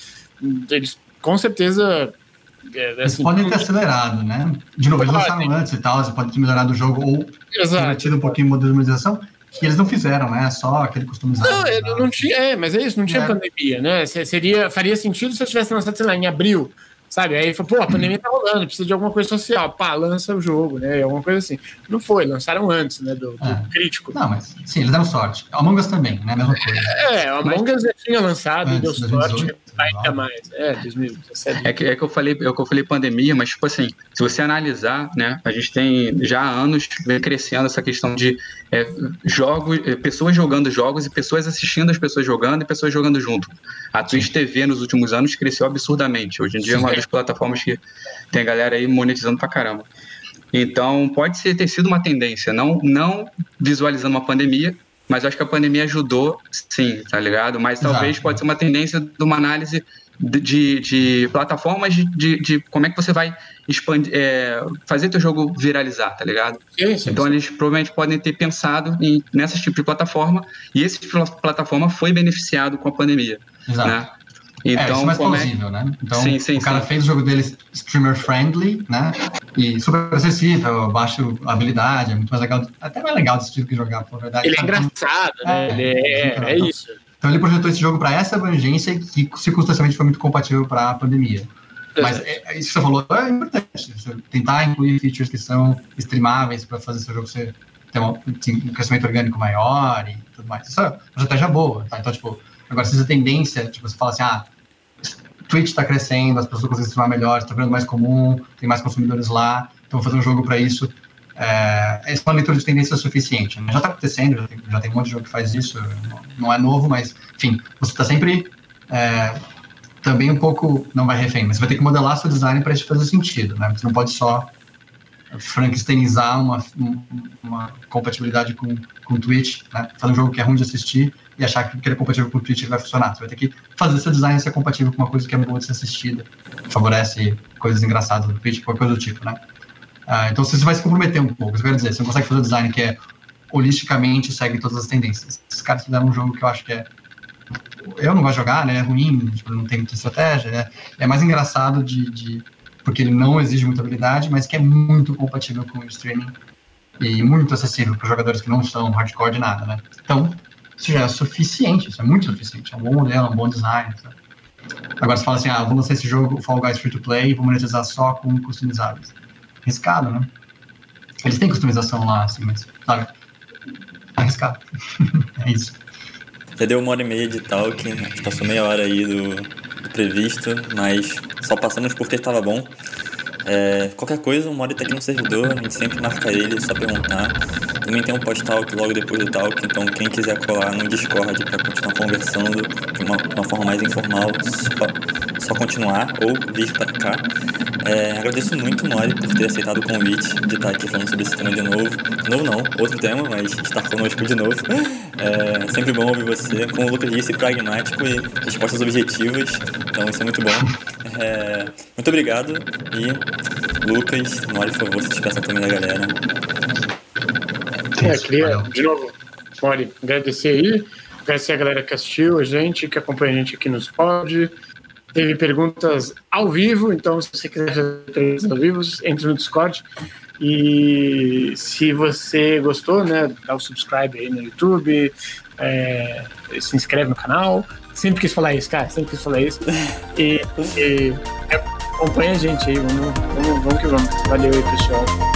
Eles, com certeza... É, assim, eles podem ter acelerado, né? De novo, eles lançaram antes e tal, eles podem ter melhorado o jogo ou ter tido um pouquinho de modernização. Que eles não fizeram, né? Só aquele customizado. Não, eu não tinha, é, mas é isso, não tinha é. pandemia, né? Seria, faria sentido se eu tivesse lançado, sei lá, em abril, sabe? Aí falou, pô, a pandemia tá rolando, precisa de alguma coisa social. Pá, lança o jogo, né? Alguma coisa assim. Não foi, lançaram antes, né? Do, é. do crítico. Não, mas sim, eles deram sorte. Among Us também, né? Mesma coisa. É, o Among Us já tinha lançado antes, e deu sorte. dois mil e dezoito, ainda mais. É, dois mil e dezessete. É que, é que eu falei, é que eu falei pandemia, mas, tipo assim, se você analisar, né? A gente tem já há anos vem crescendo essa questão de é, jogos, pessoas jogando jogos e pessoas assistindo as pessoas jogando e pessoas jogando junto. A Twitch T V nos últimos anos cresceu absurdamente. Hoje em dia é uma das plataformas que tem galera aí monetizando pra caramba. Então, pode ser, ter sido uma tendência, não, não visualizando uma pandemia, mas acho que a pandemia ajudou, sim, tá ligado? Mas talvez Exato. Pode ser uma tendência de uma análise de, de, de plataformas de, de, de como é que você vai expandir, é, fazer teu jogo viralizar, tá ligado? Sim, sim, então, sim. Eles provavelmente podem ter pensado em, nessas tipos de plataforma, e esse tipo de plataforma foi beneficiado com a pandemia, Exato. Né? Então, é, isso é mais plausível, é? Né? Então, sim, sim, o cara sim. fez o jogo dele streamer-friendly, né? E super acessível, baixa habilidade, é muito mais legal, até mais legal desse tipo de jogar, por verdade. Ele é engraçado, né? É, ele é, é, então, é isso. Então, ele projetou esse jogo para essa abrangência que, circunstancialmente, foi muito compatível para a pandemia. É. Mas é, isso que você falou é importante, você tentar incluir features que são streamáveis para fazer seu jogo ser, ter um, um crescimento orgânico maior e tudo mais. Isso é uma estratégia boa, tá? Então, tipo... Agora, se essa tendência, tipo, você fala assim, ah, Twitch está crescendo, as pessoas conseguem streamar melhor, está ficando mais comum, tem mais consumidores lá, então vou fazer um jogo para isso. É, essa é uma leitura de tendência suficiente, né? Já está acontecendo, já tem, já tem um monte de jogo que faz isso, não é novo, mas, enfim, você está sempre é, também um pouco, não vai refém, mas você vai ter que modelar seu design para isso fazer sentido, né? Você não pode só frankensteinizar uma, uma compatibilidade com o Twitch, né? Fazer um jogo que é ruim de assistir, e achar que ele é compatível com o Twitch vai funcionar. Você vai ter que fazer seu design ser compatível com uma coisa que é boa de ser assistida, favorece coisas engraçadas do Twitch, qualquer coisa do tipo, né? Ah, então você vai se comprometer um pouco, isso quer dizer, você não consegue fazer um design que é holisticamente segue todas as tendências. Esses caras fizeram um jogo que eu acho que é... Eu não gosto de jogar, né? É ruim, tipo, não tem muita estratégia, né? É mais engraçado de, de... porque ele não exige muita habilidade, mas que é muito compatível com o streaming e muito acessível para jogadores que não são hardcore de nada, né? Então... Isso já é suficiente, isso é muito suficiente. É um bom modelo, é um bom design. Sabe? Agora você fala assim, ah, vou lançar esse jogo Fall Guys Free to Play e vou monetizar só com customizáveis. Arriscado, né? Eles têm customização lá, assim, mas, sabe? Arriscado. É isso. Já deu uma hora e meia de talk, a gente passou meia hora aí do, do previsto, mas só passamos porque estava bom. É, qualquer coisa, o mod tá aqui no servidor, a gente sempre marca ele, é só perguntar. Também tem um post-talk logo depois do talk, então quem quiser colar no Discord para continuar conversando de uma, uma forma mais informal, só, só continuar ou vir para cá. É, agradeço muito, Mori, por ter aceitado o convite de estar aqui falando sobre esse tema de novo. Novo não, outro tema, mas estar conosco de novo. É sempre bom ouvir você, como o Lucas disse, pragmático e respostas objetivas, então isso é muito bom. É, muito obrigado e Lucas, Mori, por favor, se despeça também da galera. É, queria, de novo, Mori, agradecer aí, agradecer a galera que assistiu a gente, que acompanha a gente aqui nos pod. Teve perguntas ao vivo, então se você quiser fazer perguntas ao vivo, entre no Discord. E se você gostou, né, dá o subscribe aí no YouTube, é, se inscreve no canal. Sempre quis falar isso, cara, sempre quis falar isso. E, e acompanha a gente aí, vamos, vamos, vamos que vamos. Valeu aí, pessoal.